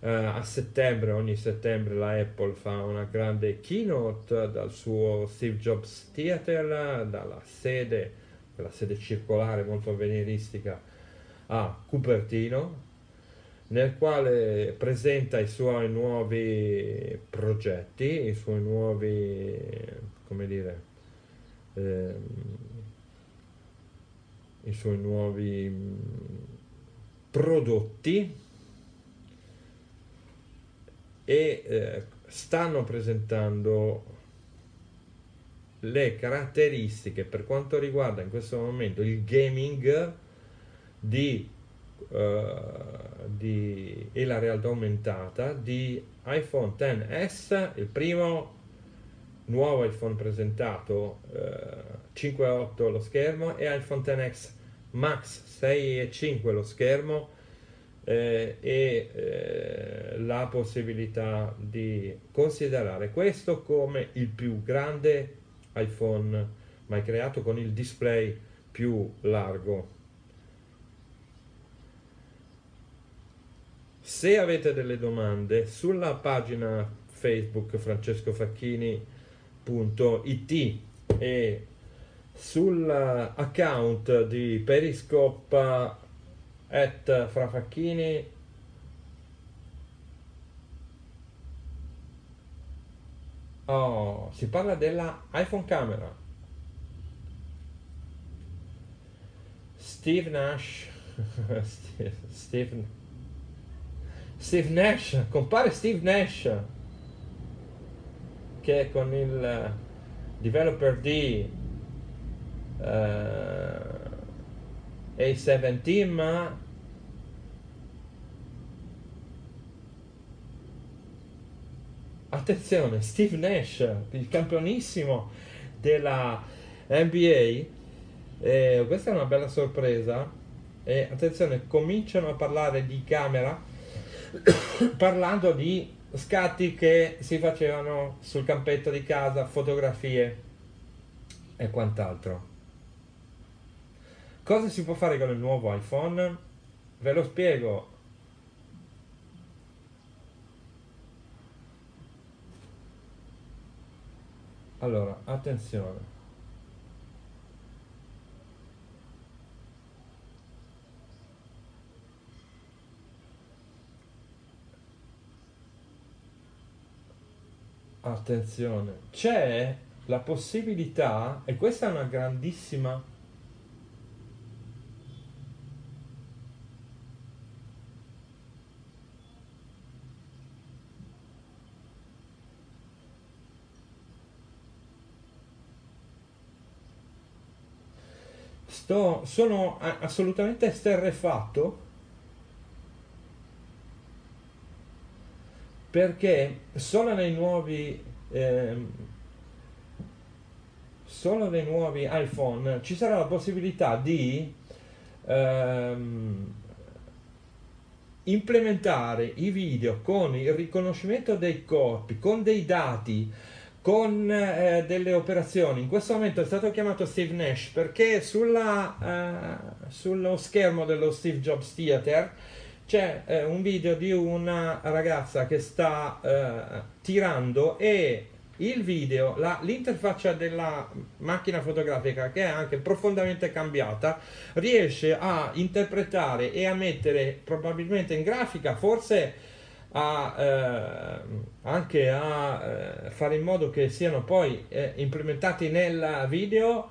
a settembre, ogni settembre la Apple fa una grande keynote dal suo Steve Jobs Theater, dalla sede, quella sede circolare molto avveniristica a Cupertino, nel quale presenta i suoi nuovi progetti, i suoi nuovi, i suoi nuovi prodotti. E stanno presentando le caratteristiche per quanto riguarda in questo momento il gaming e la realtà aumentata di iPhone XS, il primo nuovo iPhone presentato 5,8 lo schermo e iPhone XS Max 6,5 lo schermo e la possibilità di considerare questo come il più grande iPhone mai creato, con il display più largo. Se avete delle domande, sulla pagina Facebook francescofacchini.it e sull'account di Periscope @frafacchini si parla della iPhone camera. Steve Nash Steve Nash, compare Steve Nash, che con il developer di A7 Team attenzione, Steve Nash, il campionissimo della NBA, questa è una bella sorpresa. E attenzione, cominciano a parlare di camera parlando di scatti che si facevano sul campetto di casa, fotografie e quant'altro. Cosa si può fare con il nuovo iPhone? Ve lo spiego. Allora, attenzione. Attenzione, c'è la possibilità, e questa è una grandissima sono assolutamente esterrefatto, perché solo nei nuovi iPhone ci sarà la possibilità di implementare i video con il riconoscimento dei corpi, con dei dati, con delle operazioni. In questo momento è stato chiamato Steve Nash perché sullo schermo dello Steve Jobs Theater c'è un video di una ragazza che sta tirando, e il video, l'interfaccia della macchina fotografica, che è anche profondamente cambiata, riesce a interpretare e a mettere probabilmente in grafica, forse anche a fare in modo che siano poi implementati nel video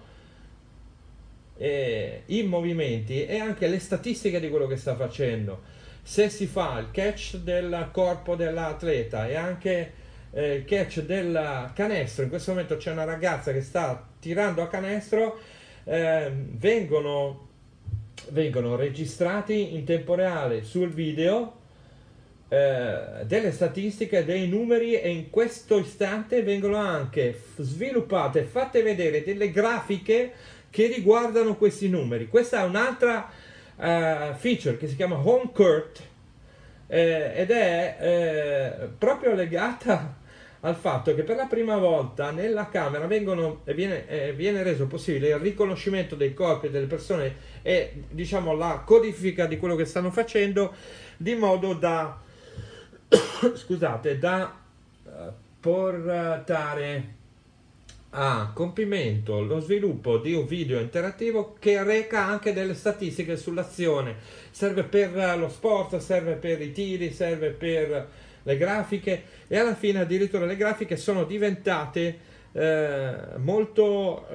i movimenti e anche le statistiche di quello che sta facendo. Se si fa il catch del corpo dell'atleta e anche il catch del canestro, in questo momento c'è una ragazza che sta tirando a canestro, vengono registrati in tempo reale sul video delle statistiche, dei numeri, e in questo istante vengono anche sviluppate, fatte vedere delle grafiche che riguardano questi numeri. Questa è un'altra feature che si chiama Home Court ed è proprio legata al fatto che per la prima volta nella camera viene reso possibile il riconoscimento dei corpi delle persone e, diciamo, la codifica di quello che stanno facendo, di modo da portare a compimento lo sviluppo di un video interattivo che reca anche delle statistiche sull'azione. Serve per lo sport, serve per i tiri, serve per le grafiche, e alla fine addirittura le grafiche sono diventate molto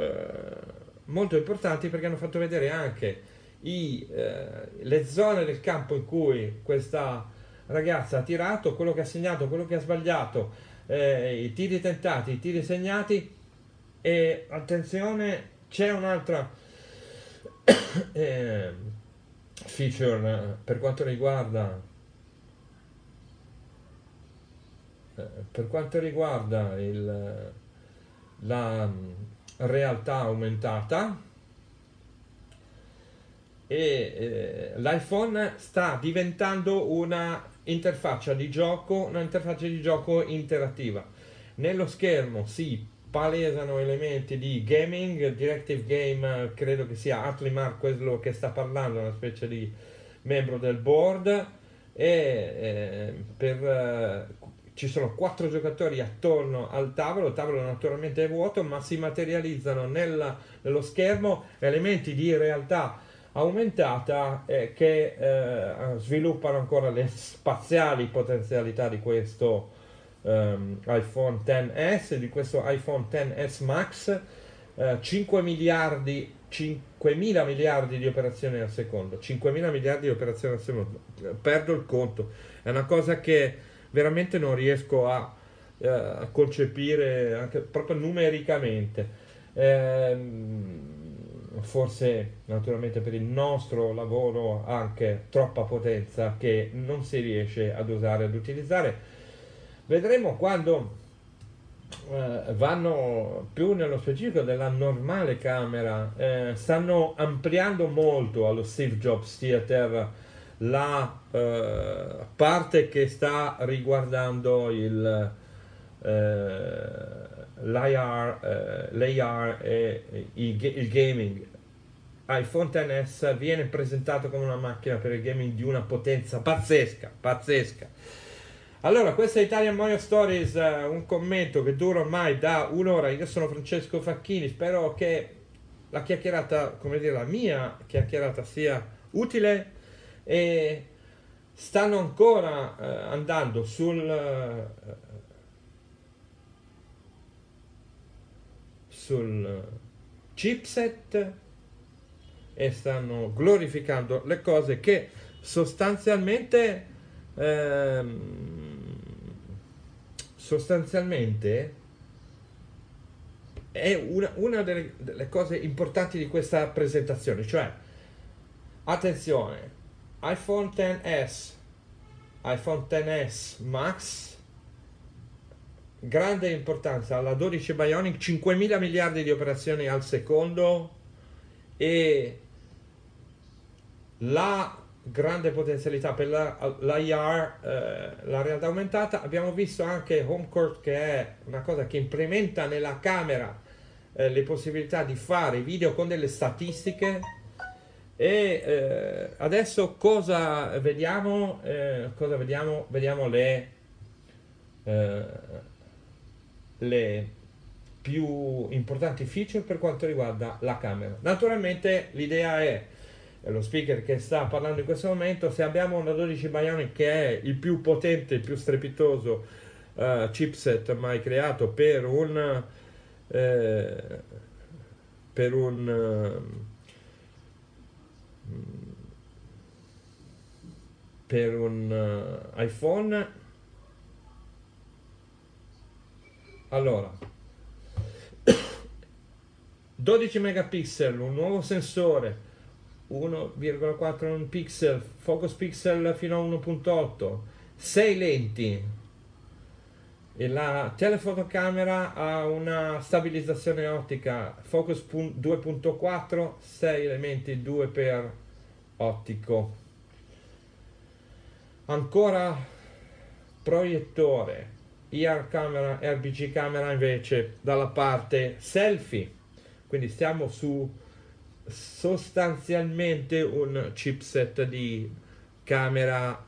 importanti, perché hanno fatto vedere anche le zone del campo in cui questa ragazza ha tirato, quello che ha segnato, quello che ha sbagliato, i tiri tentati, i tiri segnati. E attenzione, c'è un'altra feature per quanto riguarda realtà aumentata, e l'iPhone sta diventando una interfaccia di gioco, interattiva. Nello schermo si palesano elementi di gaming, directive game, credo che sia Atlimar quello che sta parlando, una specie di membro del board, ci sono 4 giocatori attorno al tavolo. Il tavolo naturalmente è vuoto, ma si materializzano nello schermo elementi di realtà aumentata che sviluppano ancora le spaziali potenzialità di questo iPhone XS, di questo iPhone XS Max. 5.000 miliardi di operazioni al secondo, 5.000 miliardi di operazioni al secondo, perdo il conto, è una cosa che veramente non riesco a concepire, anche proprio numericamente. Forse naturalmente per il nostro lavoro anche troppa potenza che non si riesce ad usare, ad utilizzare. Vedremo quando vanno più nello specifico della normale camera. Stanno ampliando molto allo Steve Jobs Theater la parte che sta riguardando l'AR e il gaming. iPhone XS viene presentato come una macchina per il gaming di una potenza pazzesca. Allora, questa è Italian Mojo Stories, un commento che dura ormai da un'ora. Io sono Francesco Facchini, spero che la chiacchierata, la mia chiacchierata, sia utile. E stanno ancora andando sul chipset e stanno glorificando le cose che sostanzialmente è una delle cose importanti di questa presentazione, cioè attenzione, iPhone XS, iPhone XS Max, grande importanza, la A12 Bionic, 5.000 miliardi di operazioni al secondo e la grande potenzialità per l'IR, la realtà aumentata. Abbiamo visto anche Home Court, che è una cosa che implementa nella camera le possibilità di fare video con delle statistiche. E adesso cosa vediamo? Vediamo le più importanti feature per quanto riguarda la camera. Naturalmente l'idea è lo speaker che sta parlando in questo momento: se abbiamo una 12 Bionic, che è il più potente, il più strepitoso chipset mai creato per un iPhone. Allora, 12 megapixel, un nuovo sensore, 1,4 pixel, focus pixel fino a 1.8, 6 lenti, e la telefotocamera ha una stabilizzazione ottica, focus 2.4, 6 elementi 2x ottico. Ancora proiettore, IR camera, RGB camera invece dalla parte selfie, quindi stiamo su sostanzialmente un chipset di camera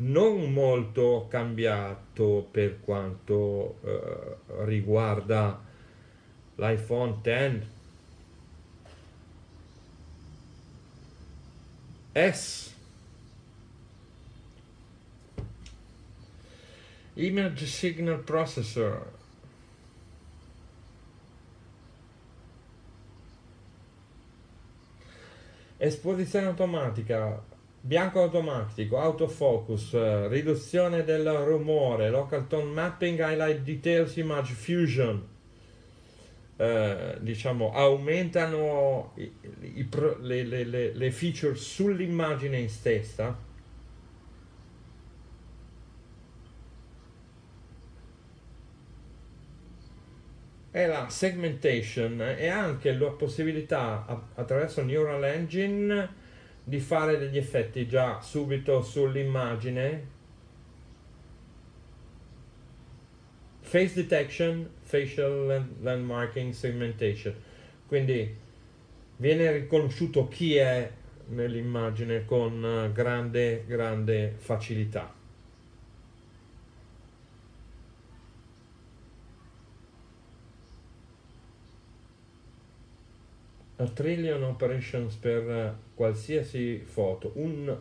non molto cambiato per quanto riguarda l'iPhone XS. Image Signal Processor, esposizione automatica, bianco automatico, autofocus, riduzione del rumore, local tone mapping, highlight details, image fusion. Aumentano le feature sull'immagine in stessa. è la segmentation e anche la possibilità attraverso Neural Engine di fare degli effetti già subito sull'immagine, face detection, facial landmarking, segmentation, quindi viene riconosciuto chi è nell'immagine con grande facilità. A trillion operations per qualsiasi foto, 1.000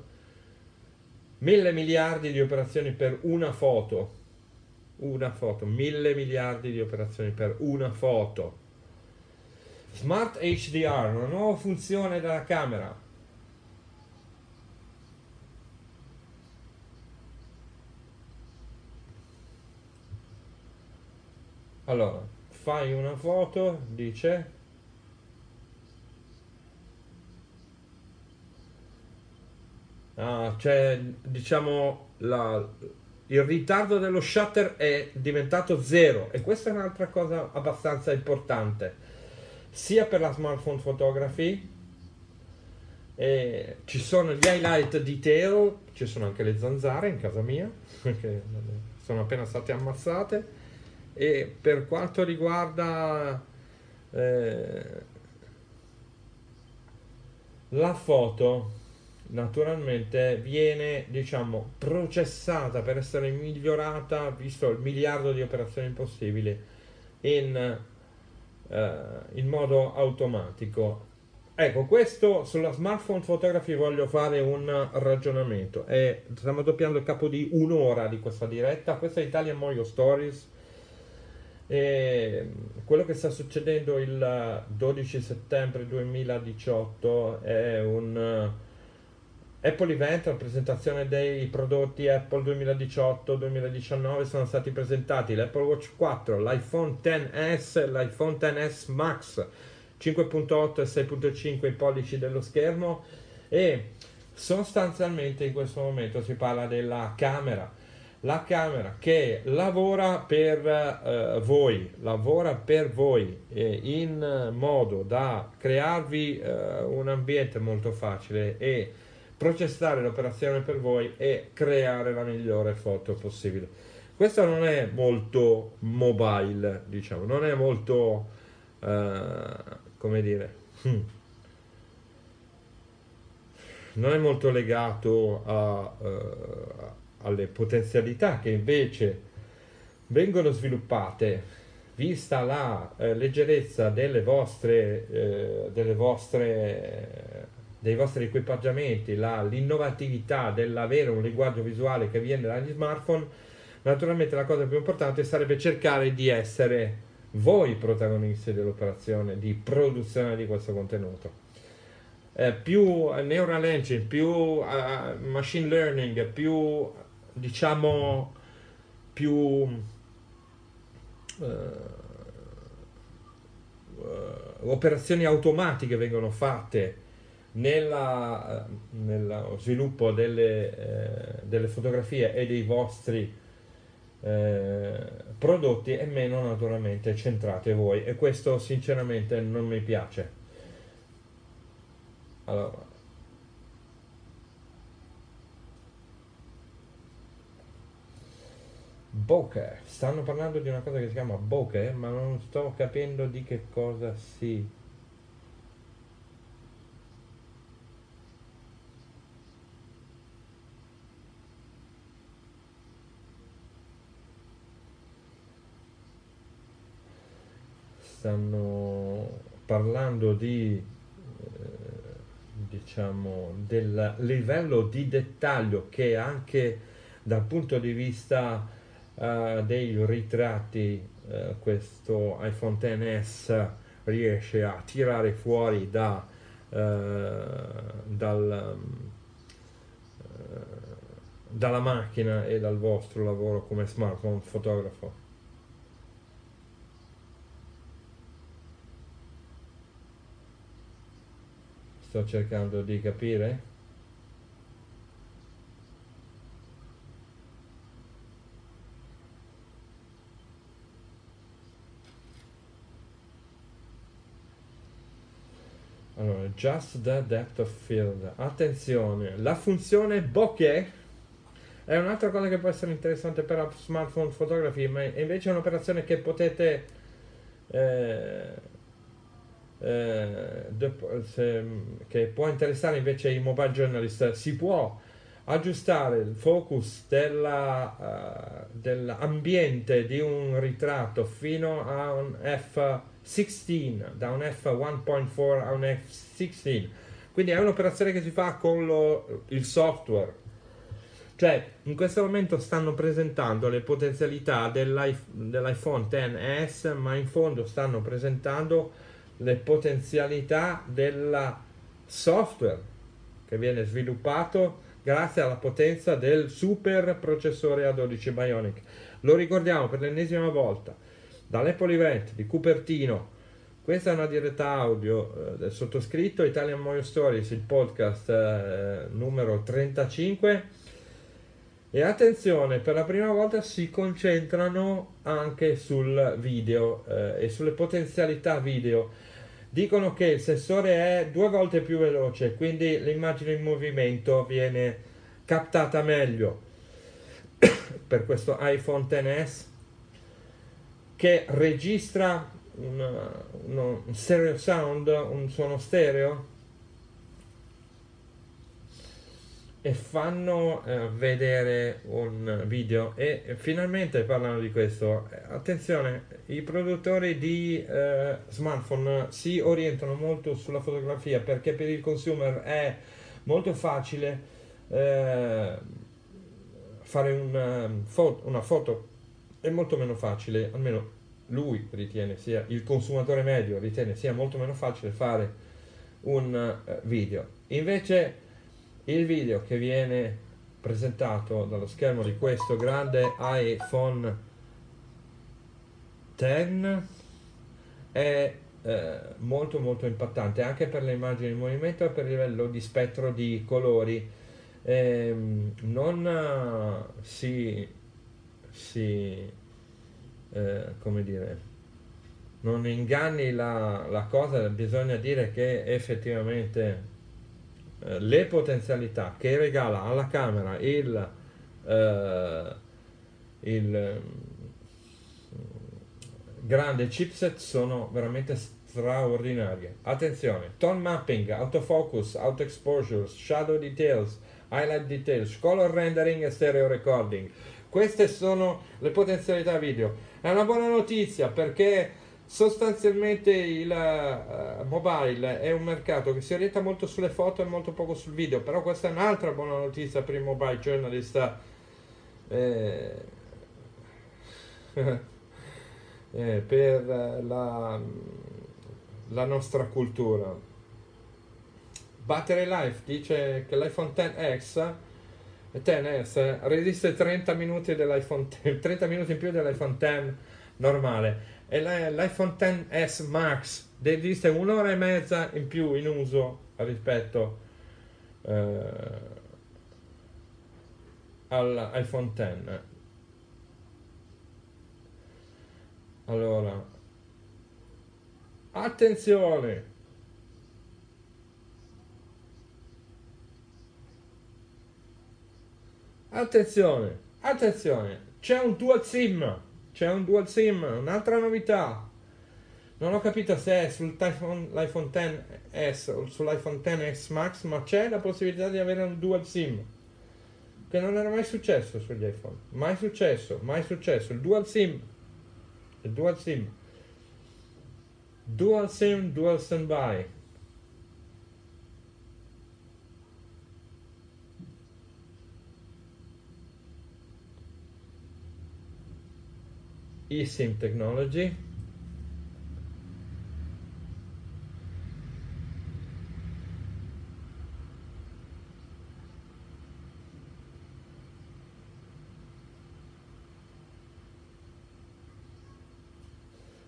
miliardi di operazioni per una foto, 1.000 miliardi di operazioni per una foto. Smart HDR, una nuova funzione della camera. Allora, fai una foto, dice, cioè, diciamo, il ritardo dello shutter è diventato zero, e questa è un'altra cosa abbastanza importante, sia per la smartphone photography, ci sono gli highlight detail, ci sono anche le zanzare in casa mia, perché sono appena state ammazzate, e per quanto riguarda la foto, naturalmente viene, diciamo, processata per essere migliorata, visto il miliardo di operazioni possibili, in modo automatico. Ecco, questo sulla smartphone photography voglio fare un ragionamento, e stiamo doppiando il capo di un'ora di questa diretta. Questa è Italian Mojo Stories, e quello che sta succedendo il 12 settembre 2018 è un Apple Event, la presentazione dei prodotti Apple 2018-2019. Sono stati presentati l'Apple Watch 4, l'iPhone XS, l'iPhone XS Max, 5.8 e 6.5 i pollici dello schermo, e sostanzialmente in questo momento si parla della camera. La camera che lavora per voi, in modo da crearvi un ambiente molto facile e processare l'operazione per voi e creare la migliore foto possibile. Questo non è molto mobile, diciamo, non è molto come dire, non è molto legato alle potenzialità che invece vengono sviluppate vista la leggerezza dei vostri equipaggiamenti, l'innovatività dell'avere un linguaggio visuale che viene dagli smartphone. Naturalmente la cosa più importante sarebbe cercare di essere voi protagonisti dell'operazione di produzione di questo contenuto. Più neural engine, più machine learning, più, diciamo, più operazioni automatiche vengono fatte nello sviluppo delle fotografie e dei vostri prodotti, e meno naturalmente centrate voi, e questo sinceramente non mi piace. Allora, bokeh, stanno parlando di una cosa che si chiama bokeh, ma non sto capendo di che cosa si... Stanno parlando di, diciamo, del livello di dettaglio che anche dal punto di vista dei ritratti questo iPhone XS riesce a tirare fuori dalla macchina e dal vostro lavoro come smartphone fotografo. Sto cercando di capire. Allora, just the depth of field. Attenzione, la funzione bokeh è un'altra cosa che può essere interessante per smartphone photography, ma è invece un'operazione che potete che può interessare invece i mobile journalist. Si può aggiustare il focus dell'ambiente di un ritratto fino a un f16, da un f1.4 a un f16, quindi è un'operazione che si fa con il software. Cioè, in questo momento stanno presentando le potenzialità dell'iPhone XS, ma in fondo stanno presentando le potenzialità del software che viene sviluppato grazie alla potenza del super processore A12 Bionic. Lo ricordiamo per l'ennesima volta, dall'Apple Event di Cupertino. Questa è una diretta audio del sottoscritto, Italian Mojo Stories, il podcast numero 35. E attenzione, per la prima volta si concentrano anche sul video e sulle potenzialità video. Dicono che il sensore è 2 volte più veloce, quindi l'immagine in movimento viene captata meglio per questo iPhone XS, che registra un stereo sound, un suono stereo, e fanno vedere un video e finalmente parlano di questo. Attenzione, i produttori di smartphone si orientano molto sulla fotografia perché per il consumer è molto facile fare una foto, è molto meno facile, almeno lui ritiene, sia il consumatore medio ritiene sia molto meno facile fare un video. Invece il video che viene presentato dallo schermo di questo grande iPhone X è molto molto impattante anche per le immagini in movimento e per il livello di spettro di colori. Non inganni la cosa, bisogna dire che effettivamente le potenzialità che regala alla camera il grande chipset sono veramente straordinarie. Attenzione, tone mapping, autofocus, auto exposure, shadow details, highlight details, color rendering e stereo recording. Queste sono le potenzialità video. È una buona notizia perché sostanzialmente il mobile è un mercato che si orienta molto sulle foto e molto poco sul video, però questa è un'altra buona notizia per i mobile journalist per la nostra cultura. Battery life dice che l'iPhone XS resiste 30 minuti dell'iPhone X, 30 minuti in più dell'iPhone X normale, e l'iPhone XS Max esiste 1 ora e mezza in più in uso rispetto all'iPhone X. Allora, attenzione, attenzione, attenzione, c'è un dual SIM, un'altra novità. Non ho capito se è sull'iPhone XS o sull'iPhone XS Max, ma c'è la possibilità di avere un dual SIM, che non era mai successo sugli iPhone, mai successo, il dual SIM, dual standby. eSIM technology,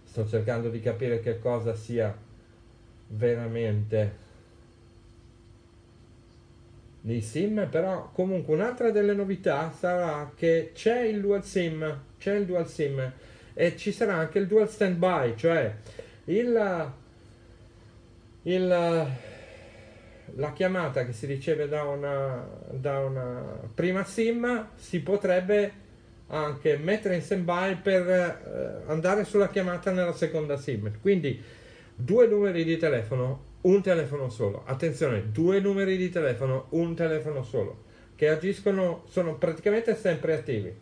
sto cercando di capire che cosa sia veramente di SIM, però comunque un'altra delle novità sarà che c'è il dual SIM e ci sarà anche il dual standby, cioè il La chiamata che si riceve da una prima SIM si potrebbe anche mettere in standby per andare sulla chiamata nella seconda SIM. Quindi due numeri di telefono, un telefono solo. Attenzione, due numeri di telefono, un telefono solo, che agiscono, sono praticamente sempre attivi.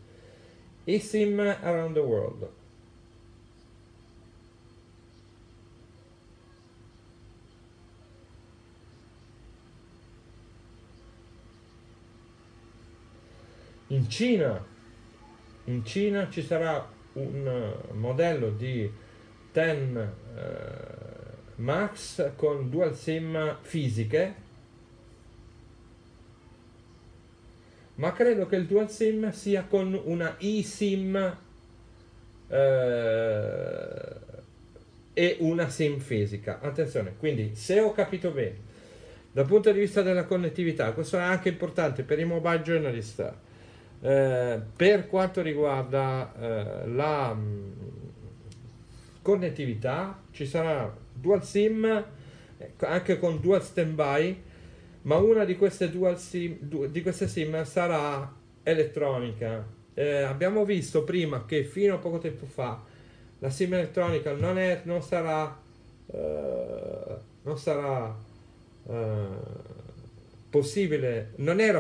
eSIM around the world. In Cina ci sarà un modello di 10 Max con dual SIM fisiche, ma credo che il dual SIM sia con una eSIM e una SIM fisica. Attenzione, quindi se ho capito bene, dal punto di vista della connettività, questo è anche importante per i mobile journalist. Per quanto riguarda la connettività, ci sarà dual SIM anche con dual standby, ma una di queste SIM sarà elettronica. Abbiamo visto prima che fino a poco tempo fa la SIM elettronica non era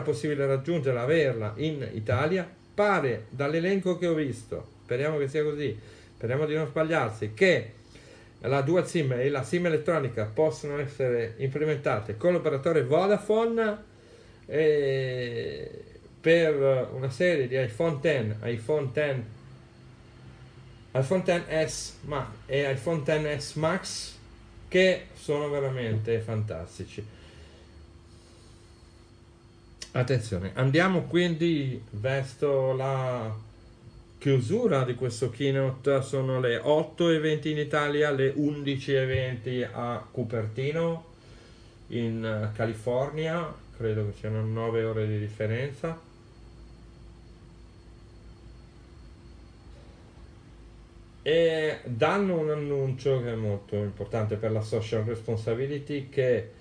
possibile raggiungerla, averla in Italia. Pare dall'elenco che ho visto, speriamo che sia così, speriamo di non sbagliarsi, che la dual SIM e la SIM elettronica possono essere implementate con l'operatore Vodafone per una serie di iPhone XS Max e iPhone XS Max, che sono veramente fantastici. Attenzione, andiamo quindi verso la chiusura di questo keynote. Sono le 8:20 in Italia, le 11:20 a Cupertino in California, credo che siano 9 ore di differenza. E danno un annuncio che è molto importante per la social responsibility, che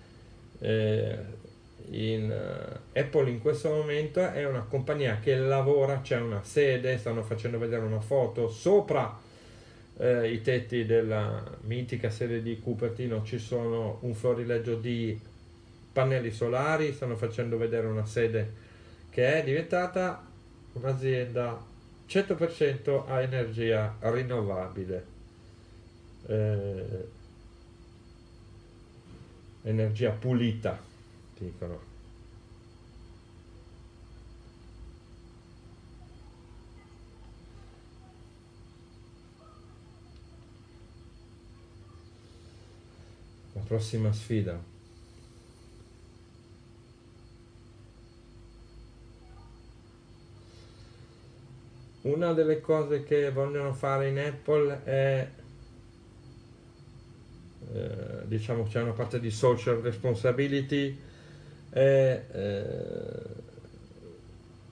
Apple in questo momento è una compagnia che lavora, c'è una sede, stanno facendo vedere una foto sopra i tetti della mitica sede di Cupertino, ci sono un florileggio di pannelli solari, stanno facendo vedere una sede che è diventata un'azienda 100% a energia rinnovabile, energia pulita, dicono. La prossima sfida. Una delle cose che vogliono fare in Apple è diciamo, c'è una parte di social responsibility,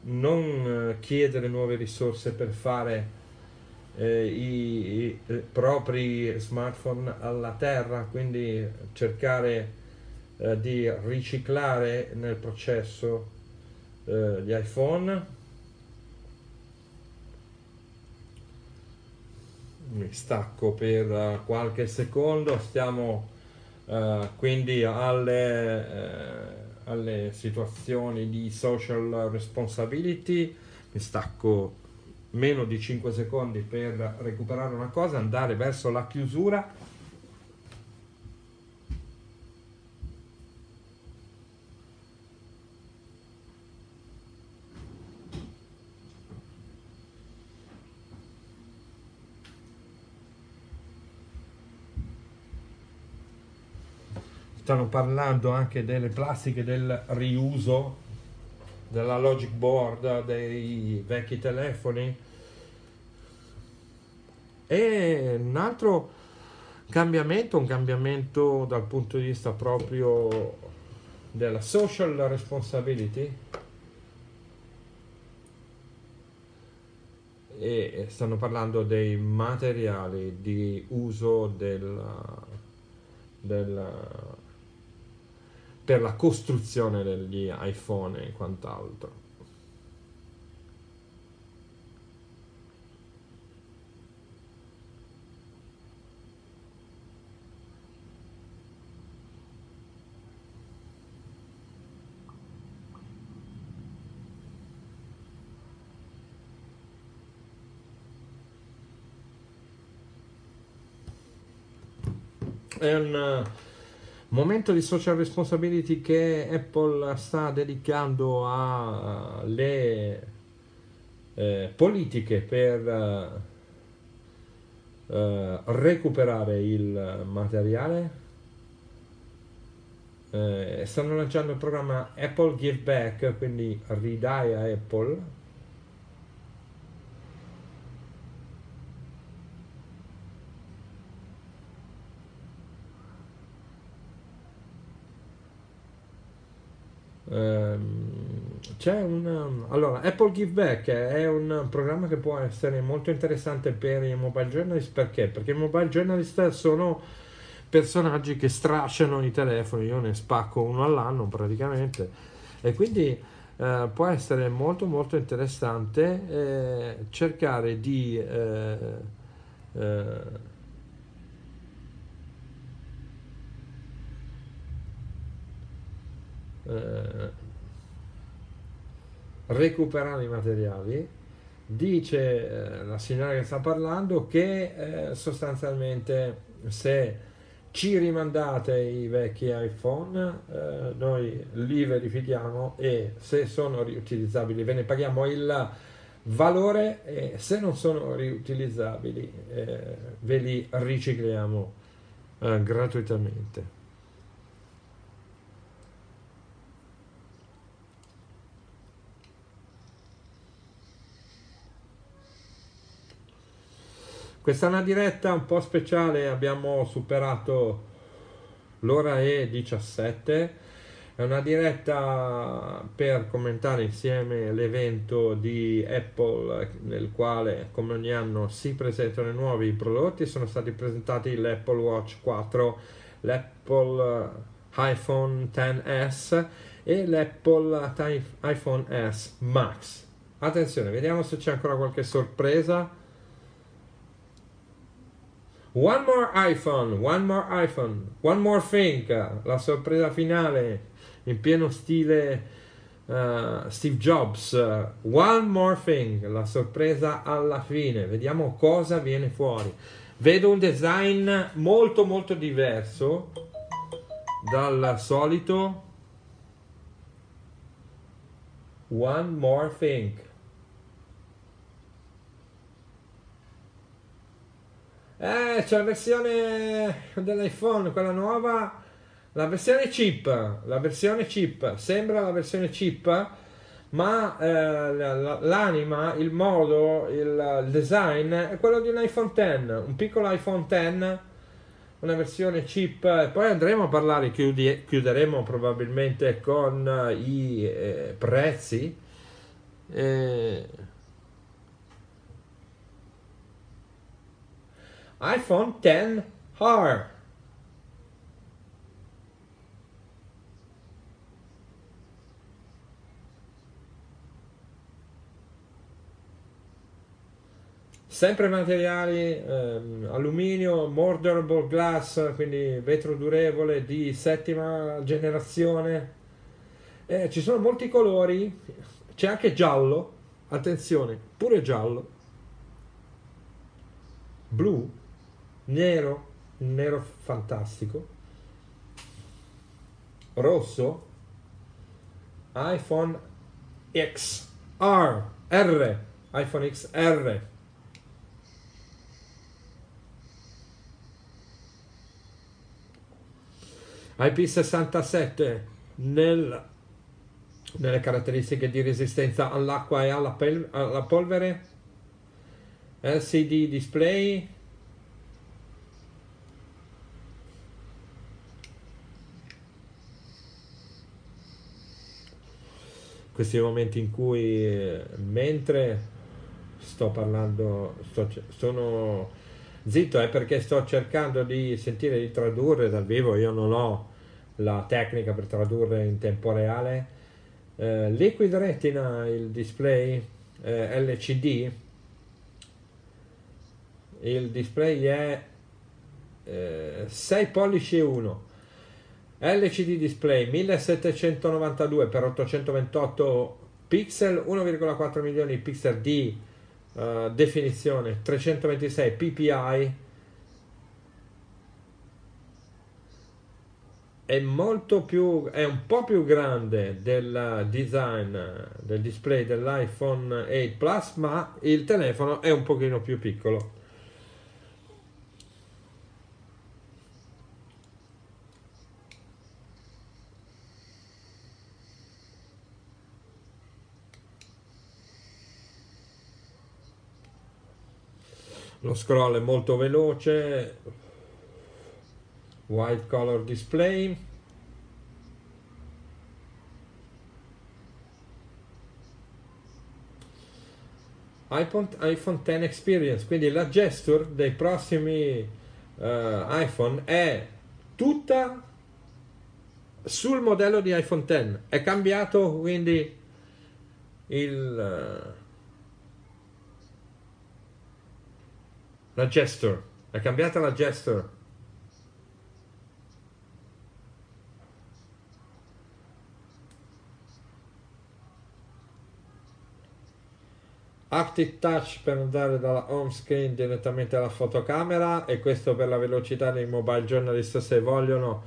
non chiedere nuove risorse per fare i propri smartphone alla terra, quindi cercare di riciclare nel processo gli iPhone. Mi stacco per qualche secondo, stiamo quindi alle situazioni di social responsibility. Mi stacco meno di 5 secondi per recuperare una cosa, andare verso la chiusura. Stanno parlando anche delle plastiche, del riuso, della logic board, dei vecchi telefoni. E un altro cambiamento, dal punto di vista proprio della social responsibility, e stanno parlando dei materiali di uso per la costruzione degli iPhone e quant'altro. È un momento di social responsibility che Apple sta dedicando alle politiche per recuperare il materiale. Stanno lanciando il programma Apple Give Back, quindi ridai a Apple. C'è un allora Apple Give Back è un programma che può essere molto interessante per i mobile journalist. Perché? Perché i mobile journalist sono personaggi che strasciano i telefoni, io ne spacco uno all'anno praticamente, e quindi può essere molto molto interessante cercare di recuperare i materiali. Dice la signora che sta parlando che sostanzialmente se ci rimandate i vecchi iPhone noi li verifichiamo e se sono riutilizzabili ve ne paghiamo il valore, e se non sono riutilizzabili ve li ricicliamo gratuitamente. Questa è una diretta un po' speciale, abbiamo superato l'ora e 17, è una diretta per commentare insieme l'evento di Apple nel quale come ogni anno si presentano i nuovi prodotti. Sono stati presentati l'Apple Watch 4, l'Apple iPhone XS e l'Apple iPhone S Max. Attenzione, vediamo se c'è ancora qualche sorpresa. One more iPhone, one more iPhone, one more thing. La sorpresa finale in pieno stile Steve Jobs. One more thing, la sorpresa alla fine. Vediamo cosa viene fuori. Vedo un design molto molto diverso dal solito. One more thing. C'è la versione dell'iPhone, quella nuova, la versione chip, sembra la versione chip, ma l'anima, il modo, il design è quello di un iPhone X, un piccolo iPhone X, una versione chip. Poi andremo a parlare, chiuderemo probabilmente con i prezzi. iPhone XR. Sempre materiali alluminio, moldable glass, quindi vetro durevole di settima generazione. Ci sono molti colori, c'è anche giallo, attenzione, pure giallo, blu, nero, un nero fantastico, rosso, iPhone XR, iPhone XR. IP67 nelle caratteristiche di resistenza all'acqua e alla polvere, LCD display, questi momenti in cui mentre sto parlando sono Zitto, è perché sto cercando di sentire, di tradurre dal vivo, io non ho la tecnica per tradurre in tempo reale. Liquid Retina, il display LCD, il display è 6 pollici e 1, LCD display 1792x828 pixel, 1,4 milioni di pixel di definizione, 326 ppi, è molto più, è un po' più grande del design del display dell'iPhone 8 Plus, ma il telefono è un pochino più piccolo. Lo scroll è molto veloce, white color display, iPhone X Experience, quindi la gesture dei prossimi iPhone è tutta sul modello di iPhone X, è cambiato quindi il... la gesture, è cambiata la gesture. Active Touch per andare dalla home screen direttamente alla fotocamera, e questo per la velocità dei mobile journalist se vogliono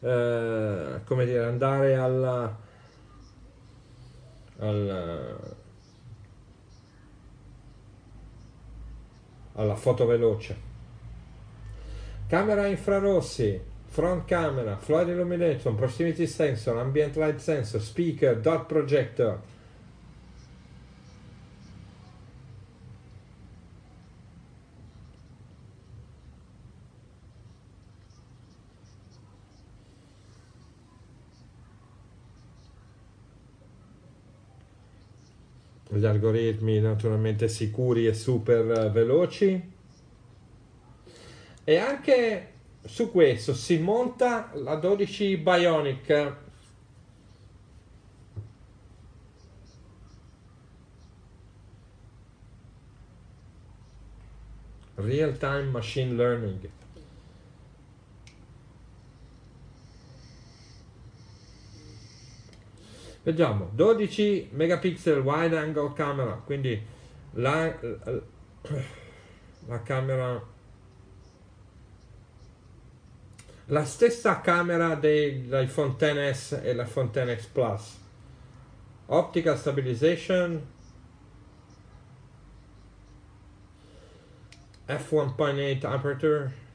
come dire, andare alla foto veloce. Camera infrarossi, front camera, floor illumination, proximity sensor, ambient light sensor, speaker, dot projector. Gli algoritmi naturalmente sicuri e super veloci, e anche su questo si monta la A12 Bionic. Real time machine learning. Vediamo, 12 megapixel wide angle camera, quindi la camera, la stessa camera dell'iPhone XS e l'iPhone XS Plus. Optical stabilization, f1.8 aperture.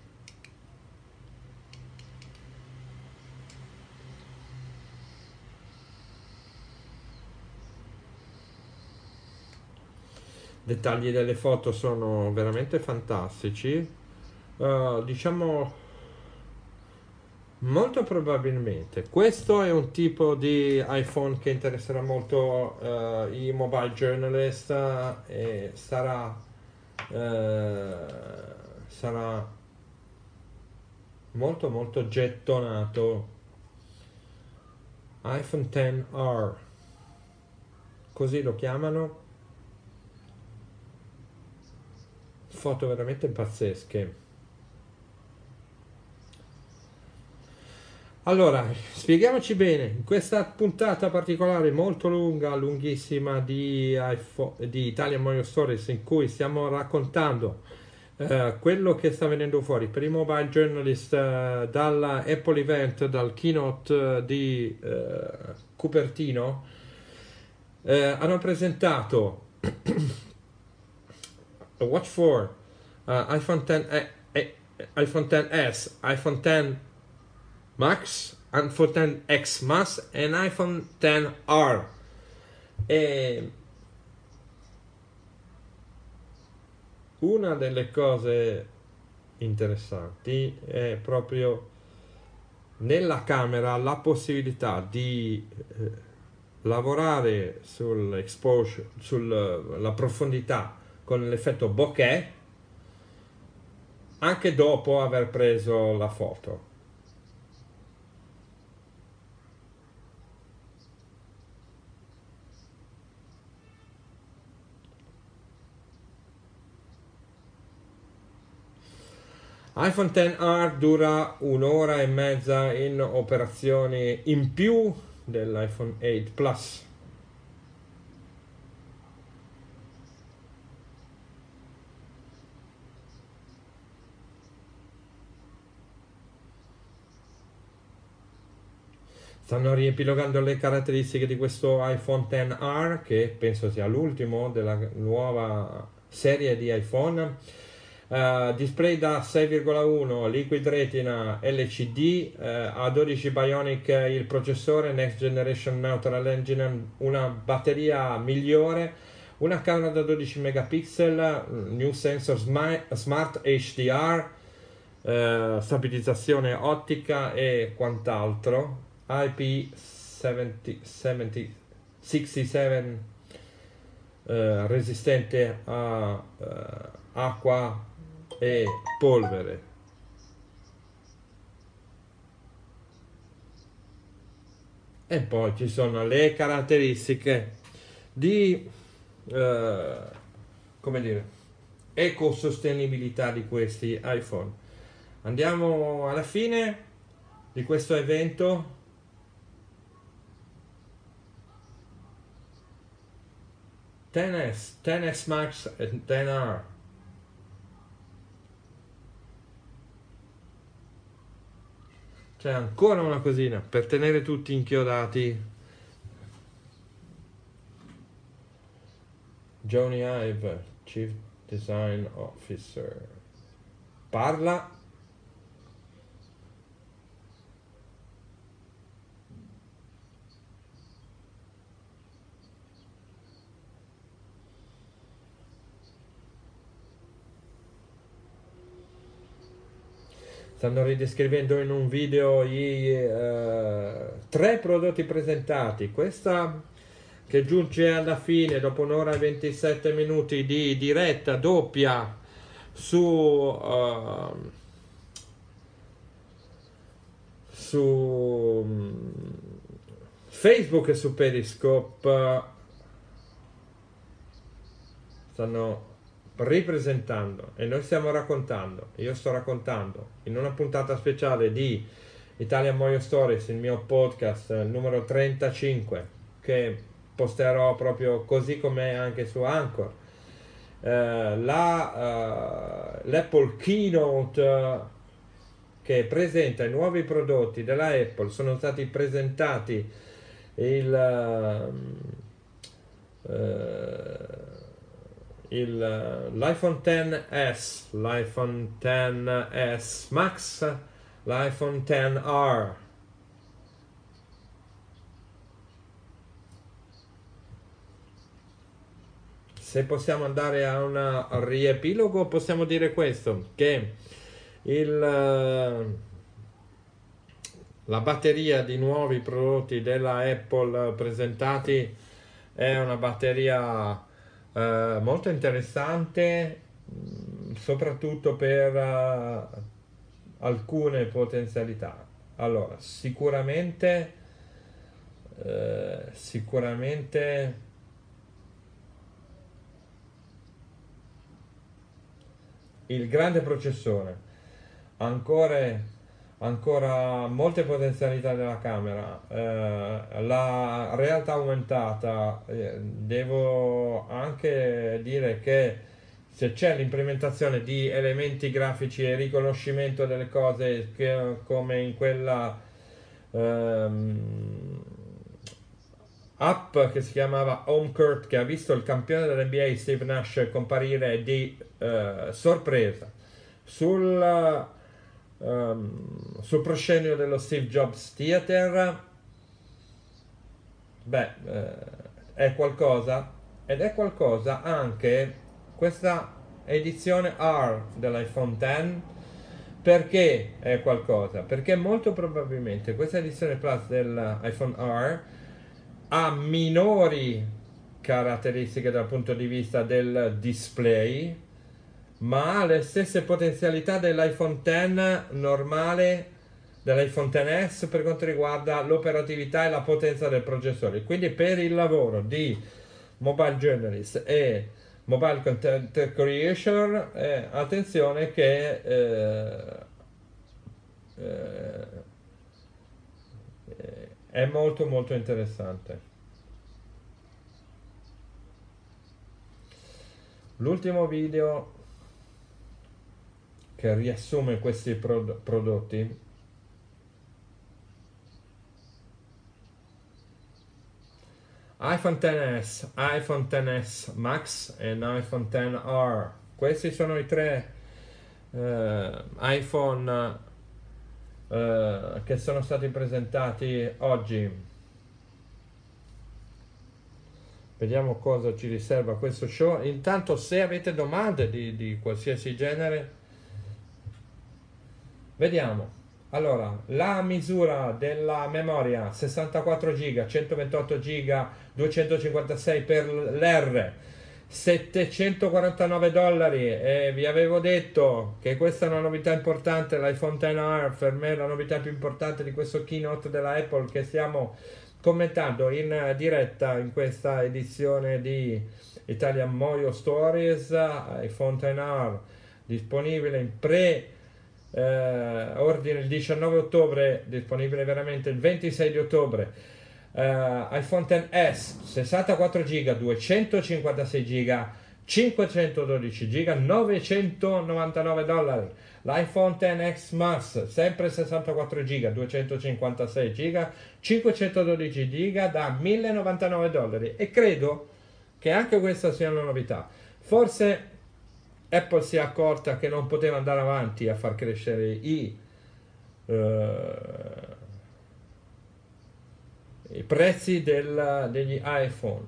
Dettagli delle foto sono veramente fantastici. Diciamo molto probabilmente questo è un tipo di iPhone che interesserà molto i mobile journalist, e sarà molto molto gettonato. iPhone XR, così lo chiamano. Foto veramente pazzesche. Allora, spieghiamoci bene in questa puntata particolare molto lunga, lunghissima di Italian Mojo Stories, in cui stiamo raccontando quello che sta venendo fuori per i mobile journalist dalla Apple Event, dal keynote di Cupertino. Hanno presentato Watch 4, iPhone X, iPhone XS, iPhone X Max, iPhone X Max e iPhone XR. E una delle cose interessanti è proprio nella camera la possibilità di lavorare sull'exposure, sulla profondità con l'effetto bokeh, anche dopo aver preso la foto. iPhone XR dura 1 ora e mezza in operazioni in più dell'iPhone 8 Plus. Stanno riepilogando le caratteristiche di questo iPhone XR, che penso sia l'ultimo della nuova serie di iPhone. Display da 6,1, Liquid Retina, LCD, A12 Bionic il processore, Next Generation Neural Engine, una batteria migliore, una camera da 12 megapixel, New Sensor Smart HDR, stabilizzazione ottica e quant'altro, IP67 resistente a acqua e polvere. E poi ci sono le caratteristiche di come dire, ecosostenibilità di questi iPhone. Andiamo alla fine di questo evento. XS, XS Max e XR. C'è ancora una cosina per tenere tutti inchiodati. Jony Ive, Chief Design Officer, parla. Stanno ridescrivendo in un video i 3 prodotti presentati. Questa che giunge alla fine dopo 1 ora e 27 minuti di diretta doppia su Facebook e su Periscope. Stanno ripresentando e noi stiamo raccontando, io sto raccontando in una puntata speciale di Italian Mojo Stories, il mio podcast numero 35, che posterò proprio così com'è anche su Anchor, l'Apple Keynote che presenta i nuovi prodotti della Apple. Sono stati presentati l'iPhone XS, l'iPhone XS Max, l'iPhone XR. Se possiamo andare a un riepilogo, possiamo dire questo, che la batteria di nuovi prodotti della Apple presentati è una batteria molto interessante, soprattutto per alcune potenzialità. Allora, sicuramente il grande processore, ancora molte potenzialità della camera, la realtà aumentata. Devo anche dire che se c'è l'implementazione di elementi grafici e riconoscimento delle cose, che, come in quella app che si chiamava Home Court, che ha visto il campione dell'NBA Steve Nash comparire di sorpresa sul proscenio dello Steve Jobs Theater, è qualcosa, ed è qualcosa anche questa edizione R dell'iPhone X. Perché è qualcosa? Perché molto probabilmente questa edizione Plus dell'iPhone R ha minori caratteristiche dal punto di vista del display, ma ha le stesse potenzialità dell'iPhone X normale, dell'iPhone XS per quanto riguarda l'operatività e la potenza del processore. Quindi per il lavoro di mobile journalist e mobile content creation, attenzione che è molto molto interessante. L'ultimo video che riassume questi prodotti iPhone XS, iPhone XS Max e iPhone XR. Questi sono i tre iPhone che sono stati presentati oggi. Vediamo cosa ci riserva questo show. Intanto, se avete domande di qualsiasi genere, vediamo. Allora, la misura della memoria 64 GB, 128 GB, 256 per l'R, $749. E vi avevo detto che questa è una novità importante, l'iPhone XR, per me è la novità più importante di questo keynote della Apple che stiamo commentando in diretta in questa edizione di Italian Mojo Stories. iPhone XR disponibile in ordine il 19 ottobre, disponibile veramente il 26 di ottobre. iPhone XS 64 GB, 256 GB, 512 GB, $999. L'iPhone XS Max sempre 64 GB, 256 GB, 512 GB da $1099. E credo che anche questa sia una novità. Forse Apple si è accorta che non poteva andare avanti a far crescere i prezzi degli iPhone.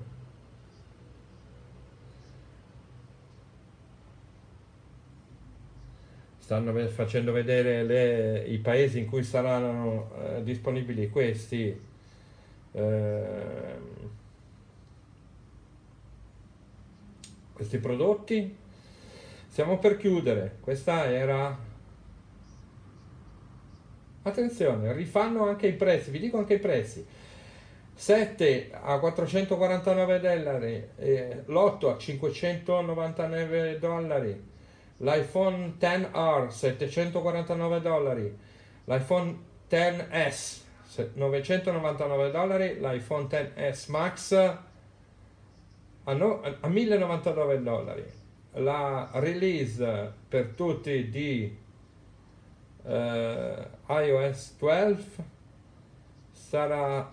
Stanno facendo vedere i paesi in cui saranno disponibili questi. Questi prodotti. Stiamo per chiudere, questa era... Attenzione, rifanno anche i prezzi, vi dico anche i prezzi. 7 a $449, l'8 a $599, l'iPhone XR $749, l'iPhone XS $999, l'iPhone XS Max a $1099. La release per tutti di iOS 12 sarà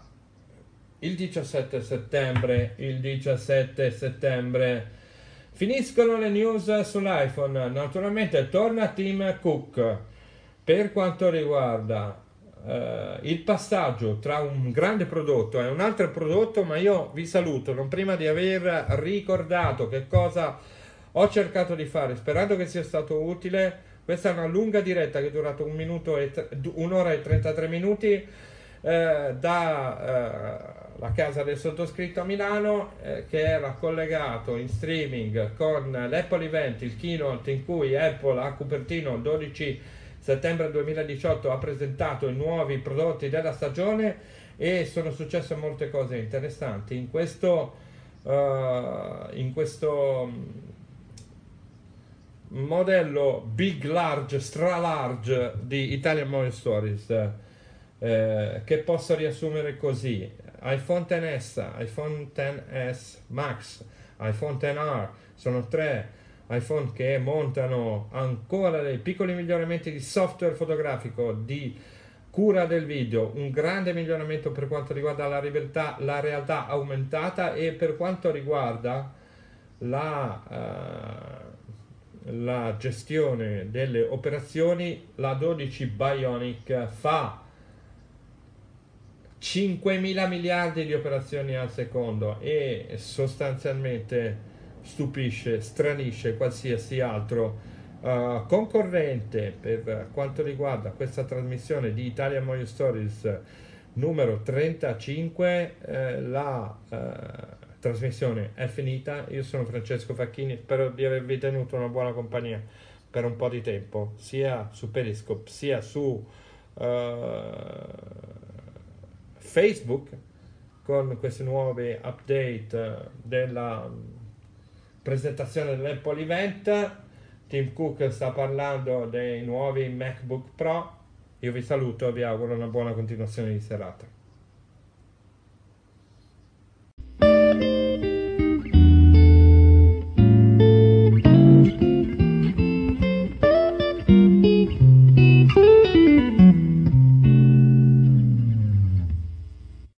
il 17 settembre. Finiscono le news sull'iPhone. Naturalmente torna Tim Cook per quanto riguarda il passaggio tra un grande prodotto e un altro prodotto, ma io vi saluto non prima di aver ricordato che cosa ho cercato di fare, sperando che sia stato utile. Questa è una lunga diretta che è durata un'ora e 33 minuti la casa del sottoscritto a Milano, che era collegato in streaming con l'Apple Event, il keynote in cui Apple a Cupertino il 12 settembre 2018 ha presentato i nuovi prodotti della stagione, e sono successe molte cose interessanti in questo modello big large stra large di Italian Mojo Stories, che posso riassumere così: iPhone XS, iPhone XS Max, iPhone XR sono tre iPhone che montano ancora dei piccoli miglioramenti di software fotografico, di cura del video, un grande miglioramento per quanto riguarda la realtà aumentata e per quanto riguarda la gestione delle operazioni. La A12 Bionic fa 5.000 miliardi di operazioni al secondo e sostanzialmente stupisce, stranisce qualsiasi altro concorrente. Per quanto riguarda questa trasmissione di Italian Mojo Stories numero 35, la trasmissione è finita. Io sono Francesco Facchini, spero di avervi tenuto una buona compagnia per un po' di tempo, sia su Periscope sia su Facebook, con questi nuovi update della presentazione dell'Apple Event. Tim Cook sta parlando dei nuovi MacBook Pro. Io vi saluto e vi auguro una buona continuazione di serata.